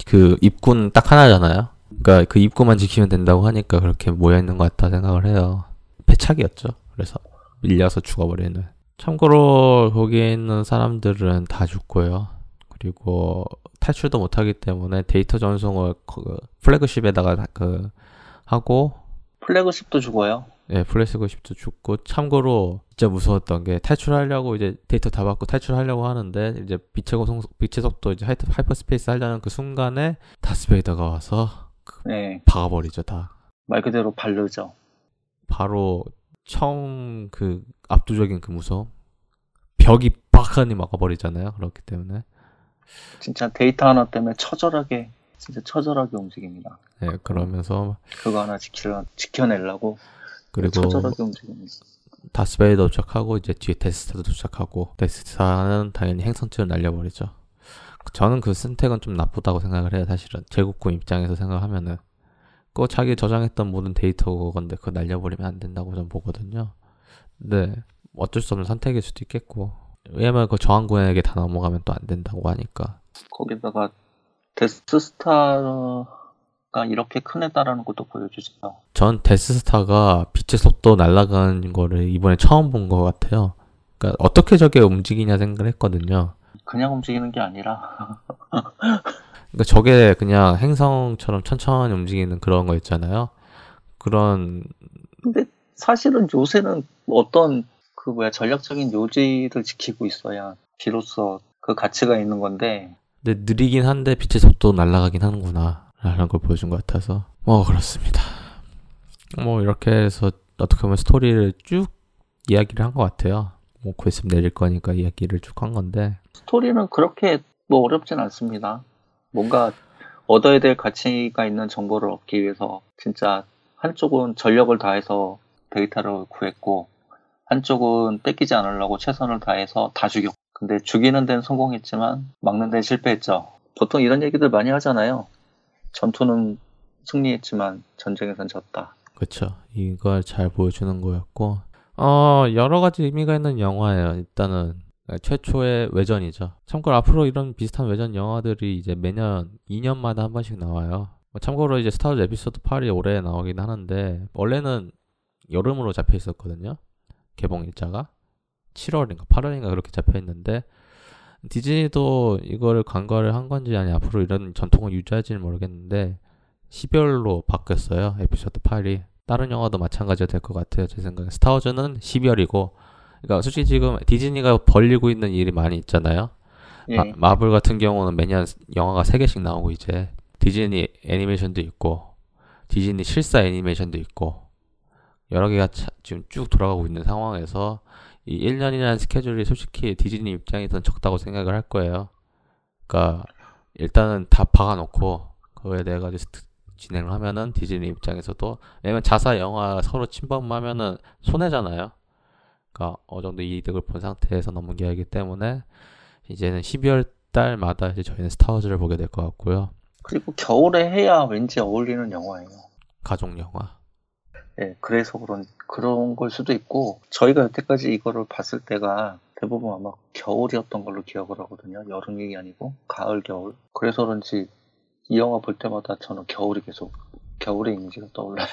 그 입군 딱 하나잖아요. 그러니까 그 입구만 지키면 된다고 하니까 그렇게 모여있는 것 같다 생각을 해요. 패착이었죠. 그래서 밀려서 죽어버리는. 참고로 거기에 있는 사람들은 다 죽고요. 그리고 탈출도 못하기 때문에 데이터 전송을 그 플래그십에다가 그 하고, 플래그십도 죽어요. 플래그십도 죽고. 참고로 진짜 무서웠던 게, 탈출하려고 이제 데이터 다 받고 탈출하려고 하는데, 이제 빛의 속도 이제 하이퍼스페이스 하려는 그 순간에 다스베이더가 와서 박아버리죠. 다 말 그대로 바르죠. 바로 처음 그 압도적인 그 무서움, 벽이 빡하니 막아버리잖아요. 그렇기 때문에 진짜 데이터 하나 때문에 처절하게 움직입니다. 그러면서 그거 하나 지켜내려고. 그리고 다스베이더 도착하고 이제 뒤에 데스스타도 도착하고, 데스스타는 당연히 행성체를 날려버리죠. 저는 그 선택은 좀 나쁘다고 생각을 해요. 사실은 제국군 입장에서 생각하면은 그 자기 저장했던 모든 데이터건데 그거 날려버리면 안 된다고 저는 보거든요. 네, 어쩔 수 없는 선택일 수도 있겠고, 왜냐면 그 저항군에게 다 넘어가면 또 안 된다고 하니까. 거기다가 데스스타가 이렇게 큰 애다라는 것도 보여주세요. 전 데스스타가 빛의 속도 날아가는 거를 이번에 처음 본 것 같아요. 그러니까 어떻게 저게 움직이냐 생각을 했거든요. 그냥 움직이는 게 아니라 그러니까 저게 그냥 행성처럼 천천히 움직이는 그런 거 있잖아요. 그런. 근데 사실은 요새는 어떤 전략적인 요지를 지키고 있어야 비로소 그 가치가 있는 건데. 근데 느리긴 한데 빛의 속도 날아가긴 하는구나 라는 걸 보여준 것 같아서 뭐 그렇습니다. 뭐 이렇게 해서 어떻게 보면 스토리를 쭉 이야기를 한 것 같아요. 뭐 곧 있으면 내릴 거니까 이야기를 쭉 한 건데, 스토리는 그렇게 뭐 어렵진 않습니다. 뭔가 얻어야 될 가치가 있는 정보를 얻기 위해서 진짜 한쪽은 전력을 다해서 데이터를 구했고, 한쪽은 뺏기지 않으려고 최선을 다해서 다 죽였고, 근데 죽이는 데는 성공했지만 막는 데는 실패했죠. 보통 이런 얘기들 많이 하잖아요. 전투는 승리했지만 전쟁에선 졌다. 그렇죠. 이걸 잘 보여주는 거였고, 여러 가지 의미가 있는 영화예요. 일단은 최초의 외전이죠. 참고로 앞으로 이런 비슷한 외전 영화들이 이제 매년 2년마다 한 번씩 나와요. 참고로 이제 스타워즈 에피소드 8이 올해 나오긴 하는데, 원래는 여름으로 잡혀 있었거든요. 개봉 일자가 7월인가 8월인가 그렇게 잡혀있는데, 디즈니도 이거를 간과를 한 건지 아니 앞으로 이런 전통을 유지할지는 모르겠는데 12월로 바뀌었어요. 에피소드 8이. 다른 영화도 마찬가지가 될 것 같아요. 제 생각에 스타워즈는 12월이고 그러니까 솔직히 지금 디즈니가 벌리고 있는 일이 많이 있잖아요. 예. 마블 같은 경우는 매년 영화가 3개씩 나오고, 이제 디즈니 애니메이션도 있고 디즈니 실사 애니메이션도 있고 여러 개가 지금 쭉 돌아가고 있는 상황에서 이 1년이라는 스케줄이 솔직히 디즈니 입장에서는 적다고 생각을 할 거예요. 그러니까 일단은 다 박아놓고 그거에 대해 가지고 진행을 하면은 디즈니 입장에서도, 왜냐면 자사 영화 서로 침범하면은 손해잖아요. 그러니까 어느 정도 이득을 본 상태에서 넘겨야 하기 때문에 이제는 12월 달마다 이제 저희는 스타워즈를 보게 될 것 같고요. 그리고 겨울에 해야 왠지 어울리는 영화예요. 가족 영화. 예, 그래서 그런 걸 수도 있고, 저희가 여태까지 이거를 봤을 때가 대부분 아마 겨울이었던 걸로 기억을 하거든요. 여름이 아니고 가을, 겨울. 그래서 그런지 이 영화 볼 때마다 저는 겨울이 계속, 겨울의 이미지가 떠올라요.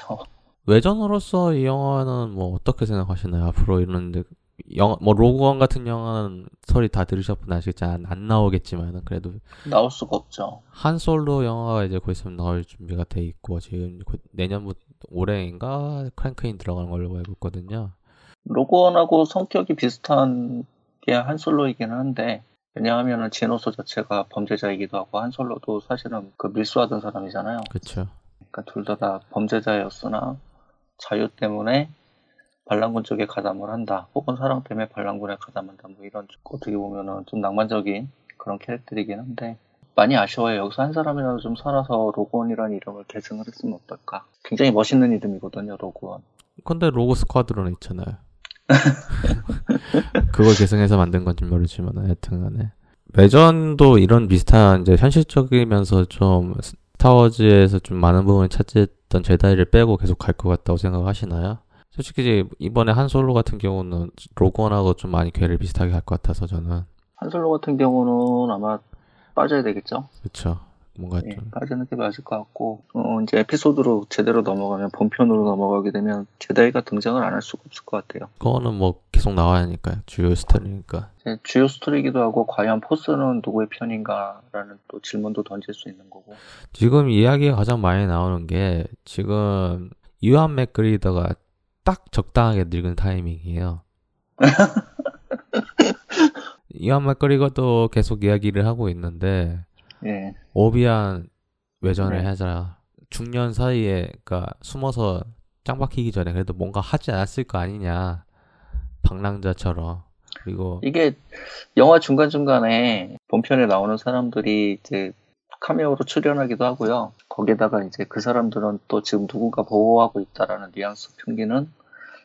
외전으로서 이 영화는 뭐 어떻게 생각하시나요? 앞으로 이런 영화, 뭐 로그원 같은 영화는 소리 다 들으셨구나 아시겠지만 안 나오겠지만은 그래도 나올 수가 없죠. 한솔로 영화가 이제 곧 있으면 나올 준비가 돼 있고, 지금 내년부터 올해인가 크랭크인 들어가는 걸로 알고 있거든요. 로그원하고 성격이 비슷한 게 한솔로이긴 한데, 왜냐하면 제노소 자체가 범죄자이기도 하고 한솔로도 사실은 그 밀수하던 사람이잖아요. 그렇죠. 그러니까 둘 다 범죄자였으나 자유 때문에 반란군 쪽에 가담을 한다, 혹은 사랑 때문에 반란군에 가담한다, 뭐 이런 어떻게 보면은 좀 낭만적인 그런 캐릭터이긴 한데, 많이 아쉬워요. 여기서 한 사람이라도 좀 살아서 로그원이라는 이름을 계승을 했으면 어떨까. 굉장히 멋있는 이름이거든요, 로그원. 근데 로고 스쿼드론 있잖아요. 그걸 계승해서 만든 건지 모르지만 하여튼 간에 외전도 이런 비슷한 이제 현실적이면서 좀 스타워즈에서 좀 많은 부분을 차지했던 제다이를 빼고 계속 갈 것 같다고 생각하시나요? 솔직히 이번에 한솔로 같은 경우는 로그원하고 좀 많이 괴를 비슷하게 할 것 같아서 저는 한솔로 같은 경우는 아마 빠져야 되겠죠? 그렇죠. 뭔가 좀 빠지는 게 맞을 것 같고, 이제 에피소드로 제대로 넘어가면, 본편으로 넘어가게 되면 제다이가 등장을 안 할 수가 없을 것 같아요. 그거는 뭐 계속 나와야 하니까 주요 스토리니까. 주요 스토리이기도 하고, 과연 포스는 누구의 편인가라는 또 질문도 던질 수 있는 거고. 지금 이야기가 가장 많이 나오는 게 지금 이완 맥그리더가 딱 적당하게 늙은 타이밍이에요. 이완 맥그리거도 계속 이야기를 하고 있는데, 예. 오비안 외전을 하자. 중년 사이에, 그러니까 숨어서 짱 박히기 전에 그래도 뭔가 하지 않았을 거 아니냐, 방랑자처럼. 그리고 이게 영화 중간 중간에 본편에 나오는 사람들이 이제 카메오로 출연하기도 하고요. 거기다가 이제 그 사람들은 또 지금 누군가 보호하고 있다라는 뉘앙스 풍기는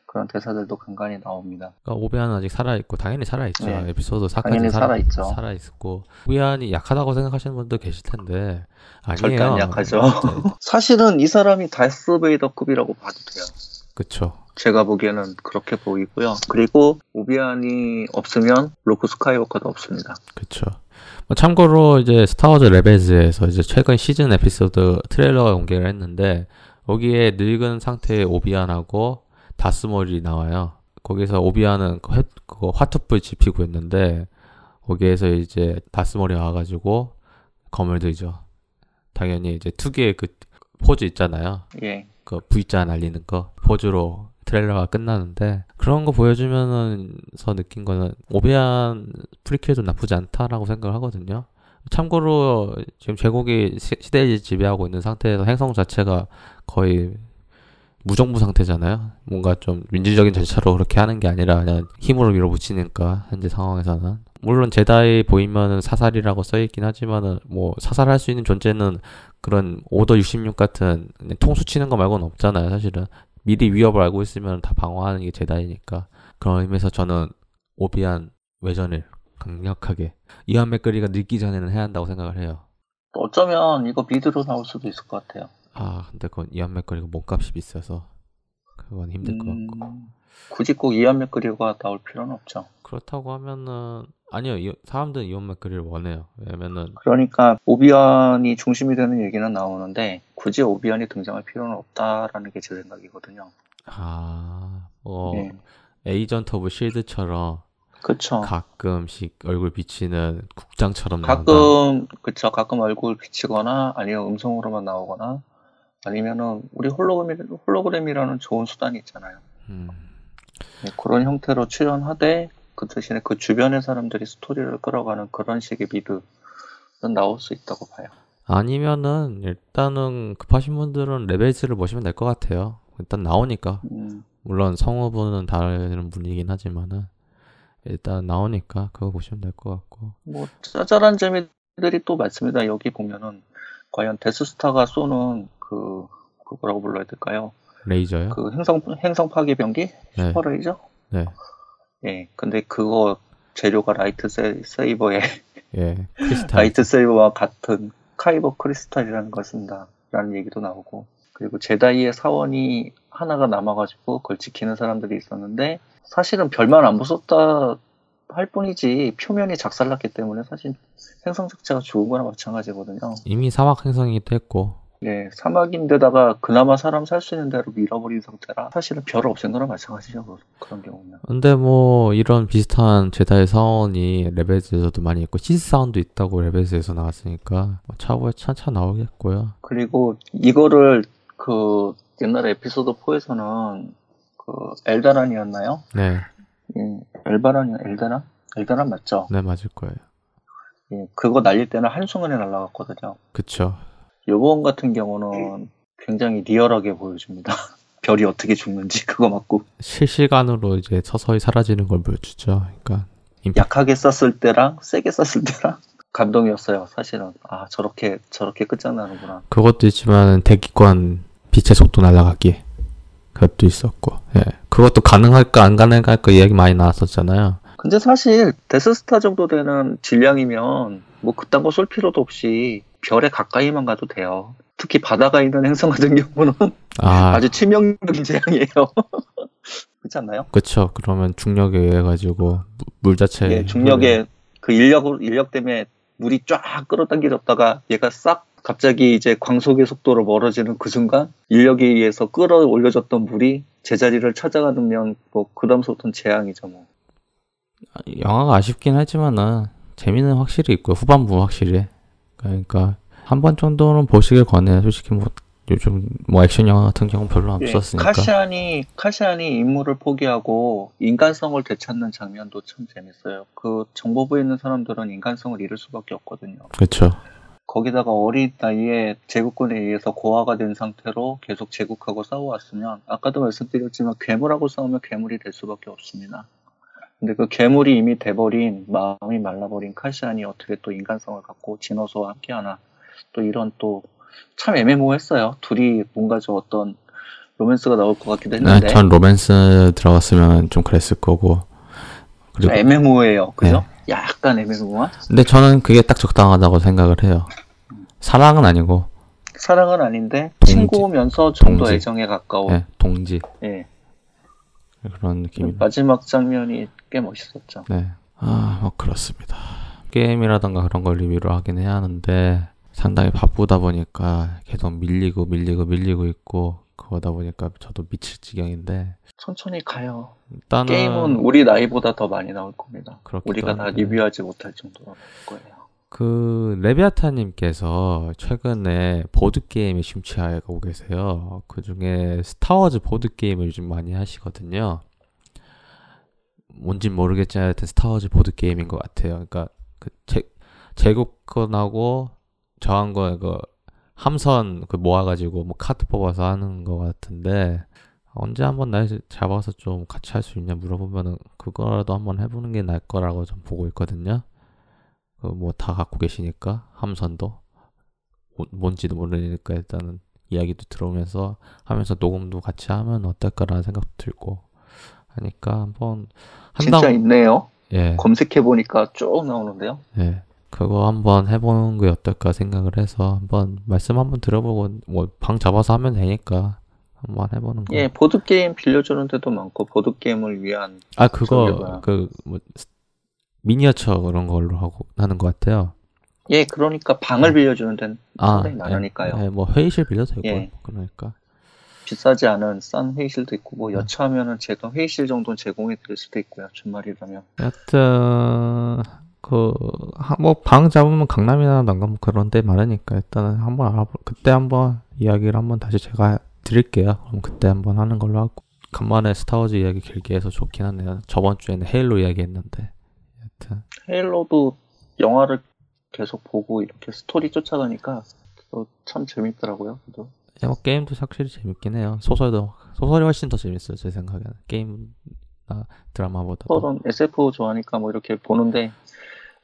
그런 대사들도 간간히 나옵니다. 그러니까 오비안은 아직 살아있고 당연히 살아있죠. 네. 에피소드 4까지 살아있죠. 살아있고 오비안이 약하다고 생각하시는 분도 계실 텐데 아니에요. 절대 안 약하죠. 사실은 이 사람이 다스 베이더급이라고 봐도 돼요. 그렇죠. 제가 보기에는 그렇게 보이고요. 그리고 오비안이 없으면 로크 스카이워커도 없습니다. 그렇죠. 참고로 이제 스타워즈 레벨즈에서 이제 최근 시즌 에피소드 트레일러가 공개를 했는데 거기에 늙은 상태의 오비안하고 다스몰이 나와요. 거기서 오비안은 화투불 지피고 있는데 거기에서 이제 다스몰이 와가지고 검을 들죠. 당연히 이제 특유의 그 포즈 있잖아요. 예. 그 V자 날리는 거 포즈로 트레일러가 끝나는데 그런 거 보여주면서 느낀 거는 오비안 프리큐어도 나쁘지 않다라고 생각을 하거든요. 참고로 지금 제국이 시대를 지배하고 있는 상태에서 행성 자체가 거의 무정부 상태잖아요. 뭔가 좀 민주적인 절차로 그렇게 하는 게 아니라 그냥 힘으로 밀어붙이니까 현재 상황에서는 물론 제다이 보이면은 사살이라고 써있긴 하지만은 뭐 사살할 수 있는 존재는 그런 오더 66 같은 통수 치는 거 말고는 없잖아요. 사실은 미리 위협을 알고 있으면 다 방어하는 게 제다이니까 그런 의미에서 저는 오비안 외전을 강력하게 이완 맥거리가 늙기 전에는 해야 한다고 생각을 해요. 어쩌면 이거 미드로 나올 수도 있을 것 같아요. 아 근데 그건 이완 맥거리가 몸값이 비싸서 그건 힘들 것 같고 굳이 꼭 이완 맥거리가 나올 필요는 없죠. 그렇다고 하면은 아니요 사람들은 이완 맥거리를 원해요. 왜냐면은 그러니까 오비안이 중심이 되는 얘기는 나오는데 굳이 오비안이 등장할 필요는 없다라는 게 제 생각이거든요. 아 네. 에이전트 오브 실드처럼 그쵸. 가끔씩 얼굴 비치는 국장처럼 가끔 그쵸. 가끔 얼굴 비치거나 아니면 음성으로만 나오거나 아니면은 우리 홀로그램이라는 좋은 수단이 있잖아요. 네, 그런 형태로 출연하되 그 대신에 그 주변의 사람들이 스토리를 끌어가는 그런 식의 미드는 나올 수 있다고 봐요. 아니면은 일단은 급하신 분들은 레벨즈를 보시면 될 것 같아요. 일단 나오니까 물론 성우분은 다른 분이긴 하지만은. 일단 나오니까 그거 보시면 될 것 같고 뭐 짜잘한 재미들이 또 많습니다. 여기 보면은 과연 데스스타가 쏘는 그 뭐라고 불러야 될까요? 레이저요? 그 행성 파괴 병기? 네. 슈퍼레이저? 네. 예. 근데 그거 재료가 라이트 세이버의 예. 크리스탈. 라이트 세이버와 같은 카이버 크리스탈이라는 것입니다. 라는 얘기도 나오고 그리고 제다이의 사원이 하나가 남아가지고 그걸 지키는 사람들이 있었는데 사실은 별만 안 무섭다 할 뿐이지 표면이 작살났기 때문에 사실 행성 자체가 죽은 거나 마찬가지거든요. 이미 사막 행성이기도 했고 네, 사막인데다가 그나마 사람 살 수 있는 대로 밀어버린 상태라 사실은 별을 없앤 거나 마찬가지죠. 그런 경우는 근데 뭐 이런 비슷한 제다의 사원이 레벨즈에서도 많이 있고 시스 사원도 있다고 레벨즈에서 나왔으니까 차후에 차차 나오겠고요. 그리고 이거를 그 옛날에 에피소드 4에서는 그 엘다란이었나요? 네. 예, 엘다란 맞죠? 네, 맞을 거예요. 예, 그거 날릴 때는 한순간에 날아갔거든요. 그렇죠. 요번 같은 경우는 굉장히 리얼하게 보여줍니다. 별이 어떻게 죽는지 그거 맞고 실시간으로 이제 서서히 사라지는 걸 보여주죠. 그러니까 약하게 쐈을 때랑 세게 쐈을 때랑 감동이었어요. 사실은 아 저렇게 끝장나는구나. 그것도 있지만 대기권 빛의 속도 날아가기. 그것도 있었고, 예. 그것도 가능할까 안 가능할까 이야기 많이 나왔었잖아요. 근데 사실 데스스타 정도 되는 질량이면 뭐 그딴 거 쏠 필요도 없이 별에 가까이만 가도 돼요. 특히 바다가 있는 행성 같은 경우는 아주 치명적인 재앙이에요. 그렇지 않나요? 그렇죠. 그러면 중력에 의해 가지고 물 자체에 예, 중력에 그 인력 때문에 물이 쫙 끌어당겨졌다가 얘가 싹 갑자기 이제 광속의 속도로 멀어지는 그 순간 인력에 의해서 끌어올려졌던 물이 제자리를 찾아가면 뭐 그다음서부터는 재앙이죠. 뭐. 영화가 아쉽긴 하지만은 재미는 확실히 있고요. 후반부 확실히. 그러니까 한 번 정도는 보시길 권해요. 솔직히 뭐 요즘 뭐 액션 영화 같은 경우는 별로 없었으니까. 예, 카시안이 임무를 포기하고 인간성을 되찾는 장면도 참 재밌어요. 그 정보부에 있는 사람들은 인간성을 잃을 수밖에 없거든요. 그렇죠. 거기다가 어린 나이에 제국군에 의해서 고아가 된 상태로 계속 제국하고 싸워왔으면 아까도 말씀드렸지만 괴물하고 싸우면 괴물이 될 수밖에 없습니다. 근데 그 괴물이 이미 돼버린 마음이 말라버린 카시안이 어떻게 또 인간성을 갖고 진어서와 함께하나 또 이런 또 참 애매모호했어요. 둘이 뭔가 저 어떤 로맨스가 나올 것 같기도 했는데. 네, 전 로맨스 들어갔으면 좀 그랬을 거고. 그리고 MMO예요, 그죠? 네. 약간 MMO야? 근데 저는 그게 딱 적당하다고 생각을 해요. 사랑은 아니고. 사랑은 아닌데 친구면서 좀 더 애정에 가까운. 네, 동지. 네. 그런 느낌이. 마지막 장면이 꽤 멋있었죠. 네. 아, 뭐 그렇습니다. 게임이라던가 그런 걸 리뷰를 하긴 해야 하는데 상당히 바쁘다 보니까 계속 밀리고 있고 그러다 보니까 저도 미칠 지경인데 천천히 가요. 일단은 게임은 우리 나이보다 더 많이 나올 겁니다. 우리가 다 리뷰하지 못할 정도로 나올 거예요. 그 레비아타님께서 최근에 보드게임에 심취하고 계세요. 그 중에 스타워즈 보드게임을 요즘 많이 하시거든요. 뭔진 모르겠지만 하여튼 스타워즈 보드게임인 것 같아요. 그러니까 그 제국권하고 저항권 그 함선 그 모아가지고 뭐 카드 뽑아서 하는 것 같은데 언제 한번 날 잡아서 좀 같이 할 수 있냐 물어보면은 그거라도 한번 해보는 게 나을 거라고 좀 보고 있거든요. 그 뭐 다 갖고 계시니까 함선도 뭔지도 모르니까 일단은 이야기도 들어오면서 하면서 녹음도 같이 하면 어떨까라는 생각도 들고 하니까 한번 진짜 있네요. 예. 검색해 보니까 쭉 나오는데요. 예. 그거 한번 해보는 게 어떨까 생각을 해서 한번 말씀 한번 들어보고 뭐 방 잡아서 하면 되니까 한번 해보는 거. 예, 보드 게임 빌려주는 데도 많고 보드 게임을 위한 아 그거 그 뭐 미니어처 그런 걸로 하고 하는 것 같아요. 예, 그러니까 방을 빌려주는 데는 상당히 많으니까요. 예, 뭐 회의실 빌려도 되고 예. 그러니까 비싸지 않은 싼 회의실도 있고 뭐 여차하면은 제가 회의실 정도는 제공해 드릴 수도 있고요. 주말이라면. 하여튼. 그 뭐 방 잡으면 강남이나 난감 그런 데 많으니까 일단은 한번 알아보 그때 한번 이야기를 한번 다시 제가 드릴게요. 그럼 그때 한번 하는 걸로 하고 간만에 스타워즈 이야기 길게 해서 좋긴 하네요. 저번 주에는 헤일로 이야기했는데 여튼 헤일로도 영화를 계속 보고 이렇게 스토리 쫓아가니까 참 재밌더라고요. 그래도 뭐 게임도 확실히 재밌긴 해요. 소설이 훨씬 더 재밌어요. 제 생각에는 게임 드라마보다. 저는 SF 좋아하니까 뭐 이렇게 보는데.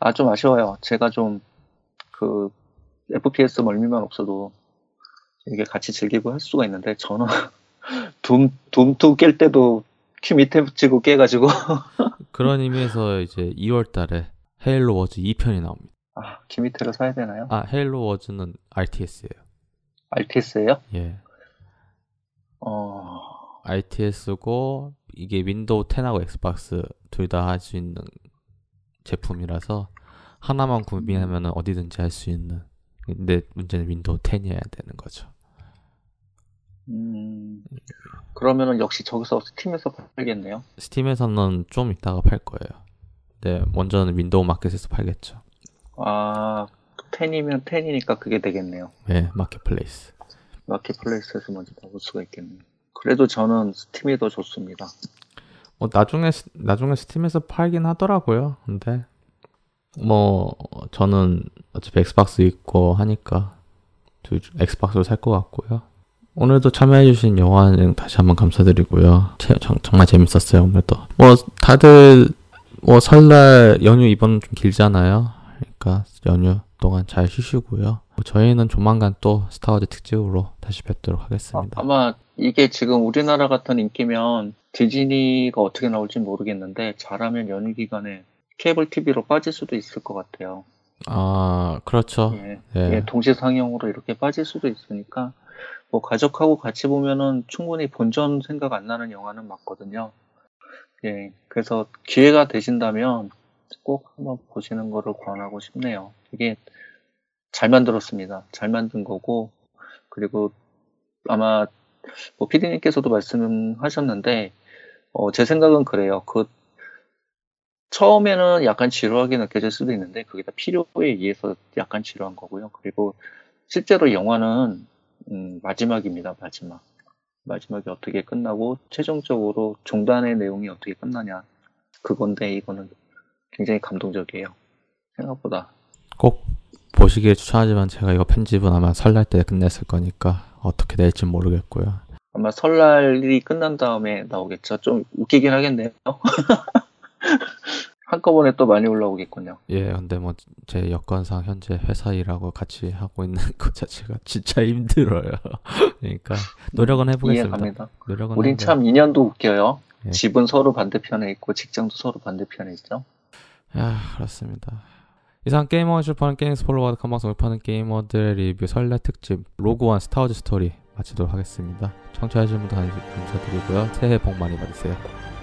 아, 좀 아쉬워요. 제가 좀, 그, FPS 멀미만 없어도, 이게 같이 즐기고 할 수가 있는데, 저는, 둠2 깰 때도 큐 밑에 붙이고 깨가지고. 그런 의미에서 이제 2월 달에 헤일로 워즈 2편이 나옵니다. 아, 기미테로 사야 되나요? 아, 헤일로 워즈는 RTS예요. RTS예요? 예. RTS고, 이게 윈도우 10하고 엑스박스 둘 다 할 수 있는, 제품이라서 하나만 구매하면 어디든지 할 수 있는. 근데 문제는 윈도우 10이어야 되는 거죠. 그러면은 역시 저기서 스팀에서 팔겠네요. 스팀에서는 좀 이따가 팔 거예요. 네, 먼저는 윈도우 마켓에서 팔겠죠. 아, 10이면 10이니까 그게 되겠네요. 네, 마켓플레이스. 마켓플레이스에서 먼저 볼 수가 있겠네요. 그래도 저는 스팀이 더 좋습니다. 뭐 나중에 스팀에서 팔긴 하더라고요. 근데 뭐 저는 어차피 엑스박스 있고 하니까 엑스박스로 살 것 같고요. 오늘도 참여해주신 영화 다시 한번 감사드리고요. 정말 재밌었어요. 오늘도 뭐 다들 뭐 설날 연휴 이번 좀 길잖아요. 그러니까 연휴 동안 잘 쉬시고요. 저희는 조만간 또 스타워즈 특집으로 다시 뵙도록 하겠습니다. 아마 이게 지금 우리나라 같은 인기면 디즈니가 어떻게 나올지 모르겠는데 잘하면 연휴 기간에 케이블 TV로 빠질 수도 있을 것 같아요. 아, 그렇죠. 예, 예. 예, 동시 상영으로 이렇게 빠질 수도 있으니까 뭐 가족하고 같이 보면은 충분히 본전 생각 안 나는 영화는 맞거든요. 예, 그래서 기회가 되신다면 꼭 한번 보시는 거를 권하고 싶네요. 이게 잘 만들었습니다. 잘 만든 거고 그리고 아마 뭐 PD님께서도 말씀하셨는데 제 생각은 그래요. 그 처음에는 약간 지루하게 느껴질 수도 있는데 그게 다 필요에 의해서 약간 지루한 거고요. 그리고 실제로 영화는 마지막입니다. 마지막이 어떻게 끝나고 최종적으로 종단의 내용이 어떻게 끝나냐 그건데 이거는 굉장히 감동적이에요. 생각보다. 꼭 보시기에 추천하지만 제가 이거 편집은 아마 설날 때 끝냈을 거니까 어떻게 될지 모르겠고요. 아마 설날이 끝난 다음에 나오겠죠. 좀 웃기긴 하겠네요. 한꺼번에 또 많이 올라오겠군요. 예, 근데 뭐 제 여건상 현재 회사 일하고 같이 하고 있는 것 자체가 진짜 힘들어요. 그러니까 노력은 해보겠습니다. 이해갑니다. 노력은 우린 해보겠습니다. 참 인연도 웃겨요. 예. 집은 서로 반대편에 있고 직장도 서로 반대편에 있죠. 야, 그렇습니다. 이상 게이머가 출판하는 게임스폴로와 컴방송 울파는 게이머들의 리뷰 설레 특집 로그원 스타워즈 스토리 마치도록 하겠습니다. 청취하신 분들 감사드리고요. 새해 복 많이 받으세요.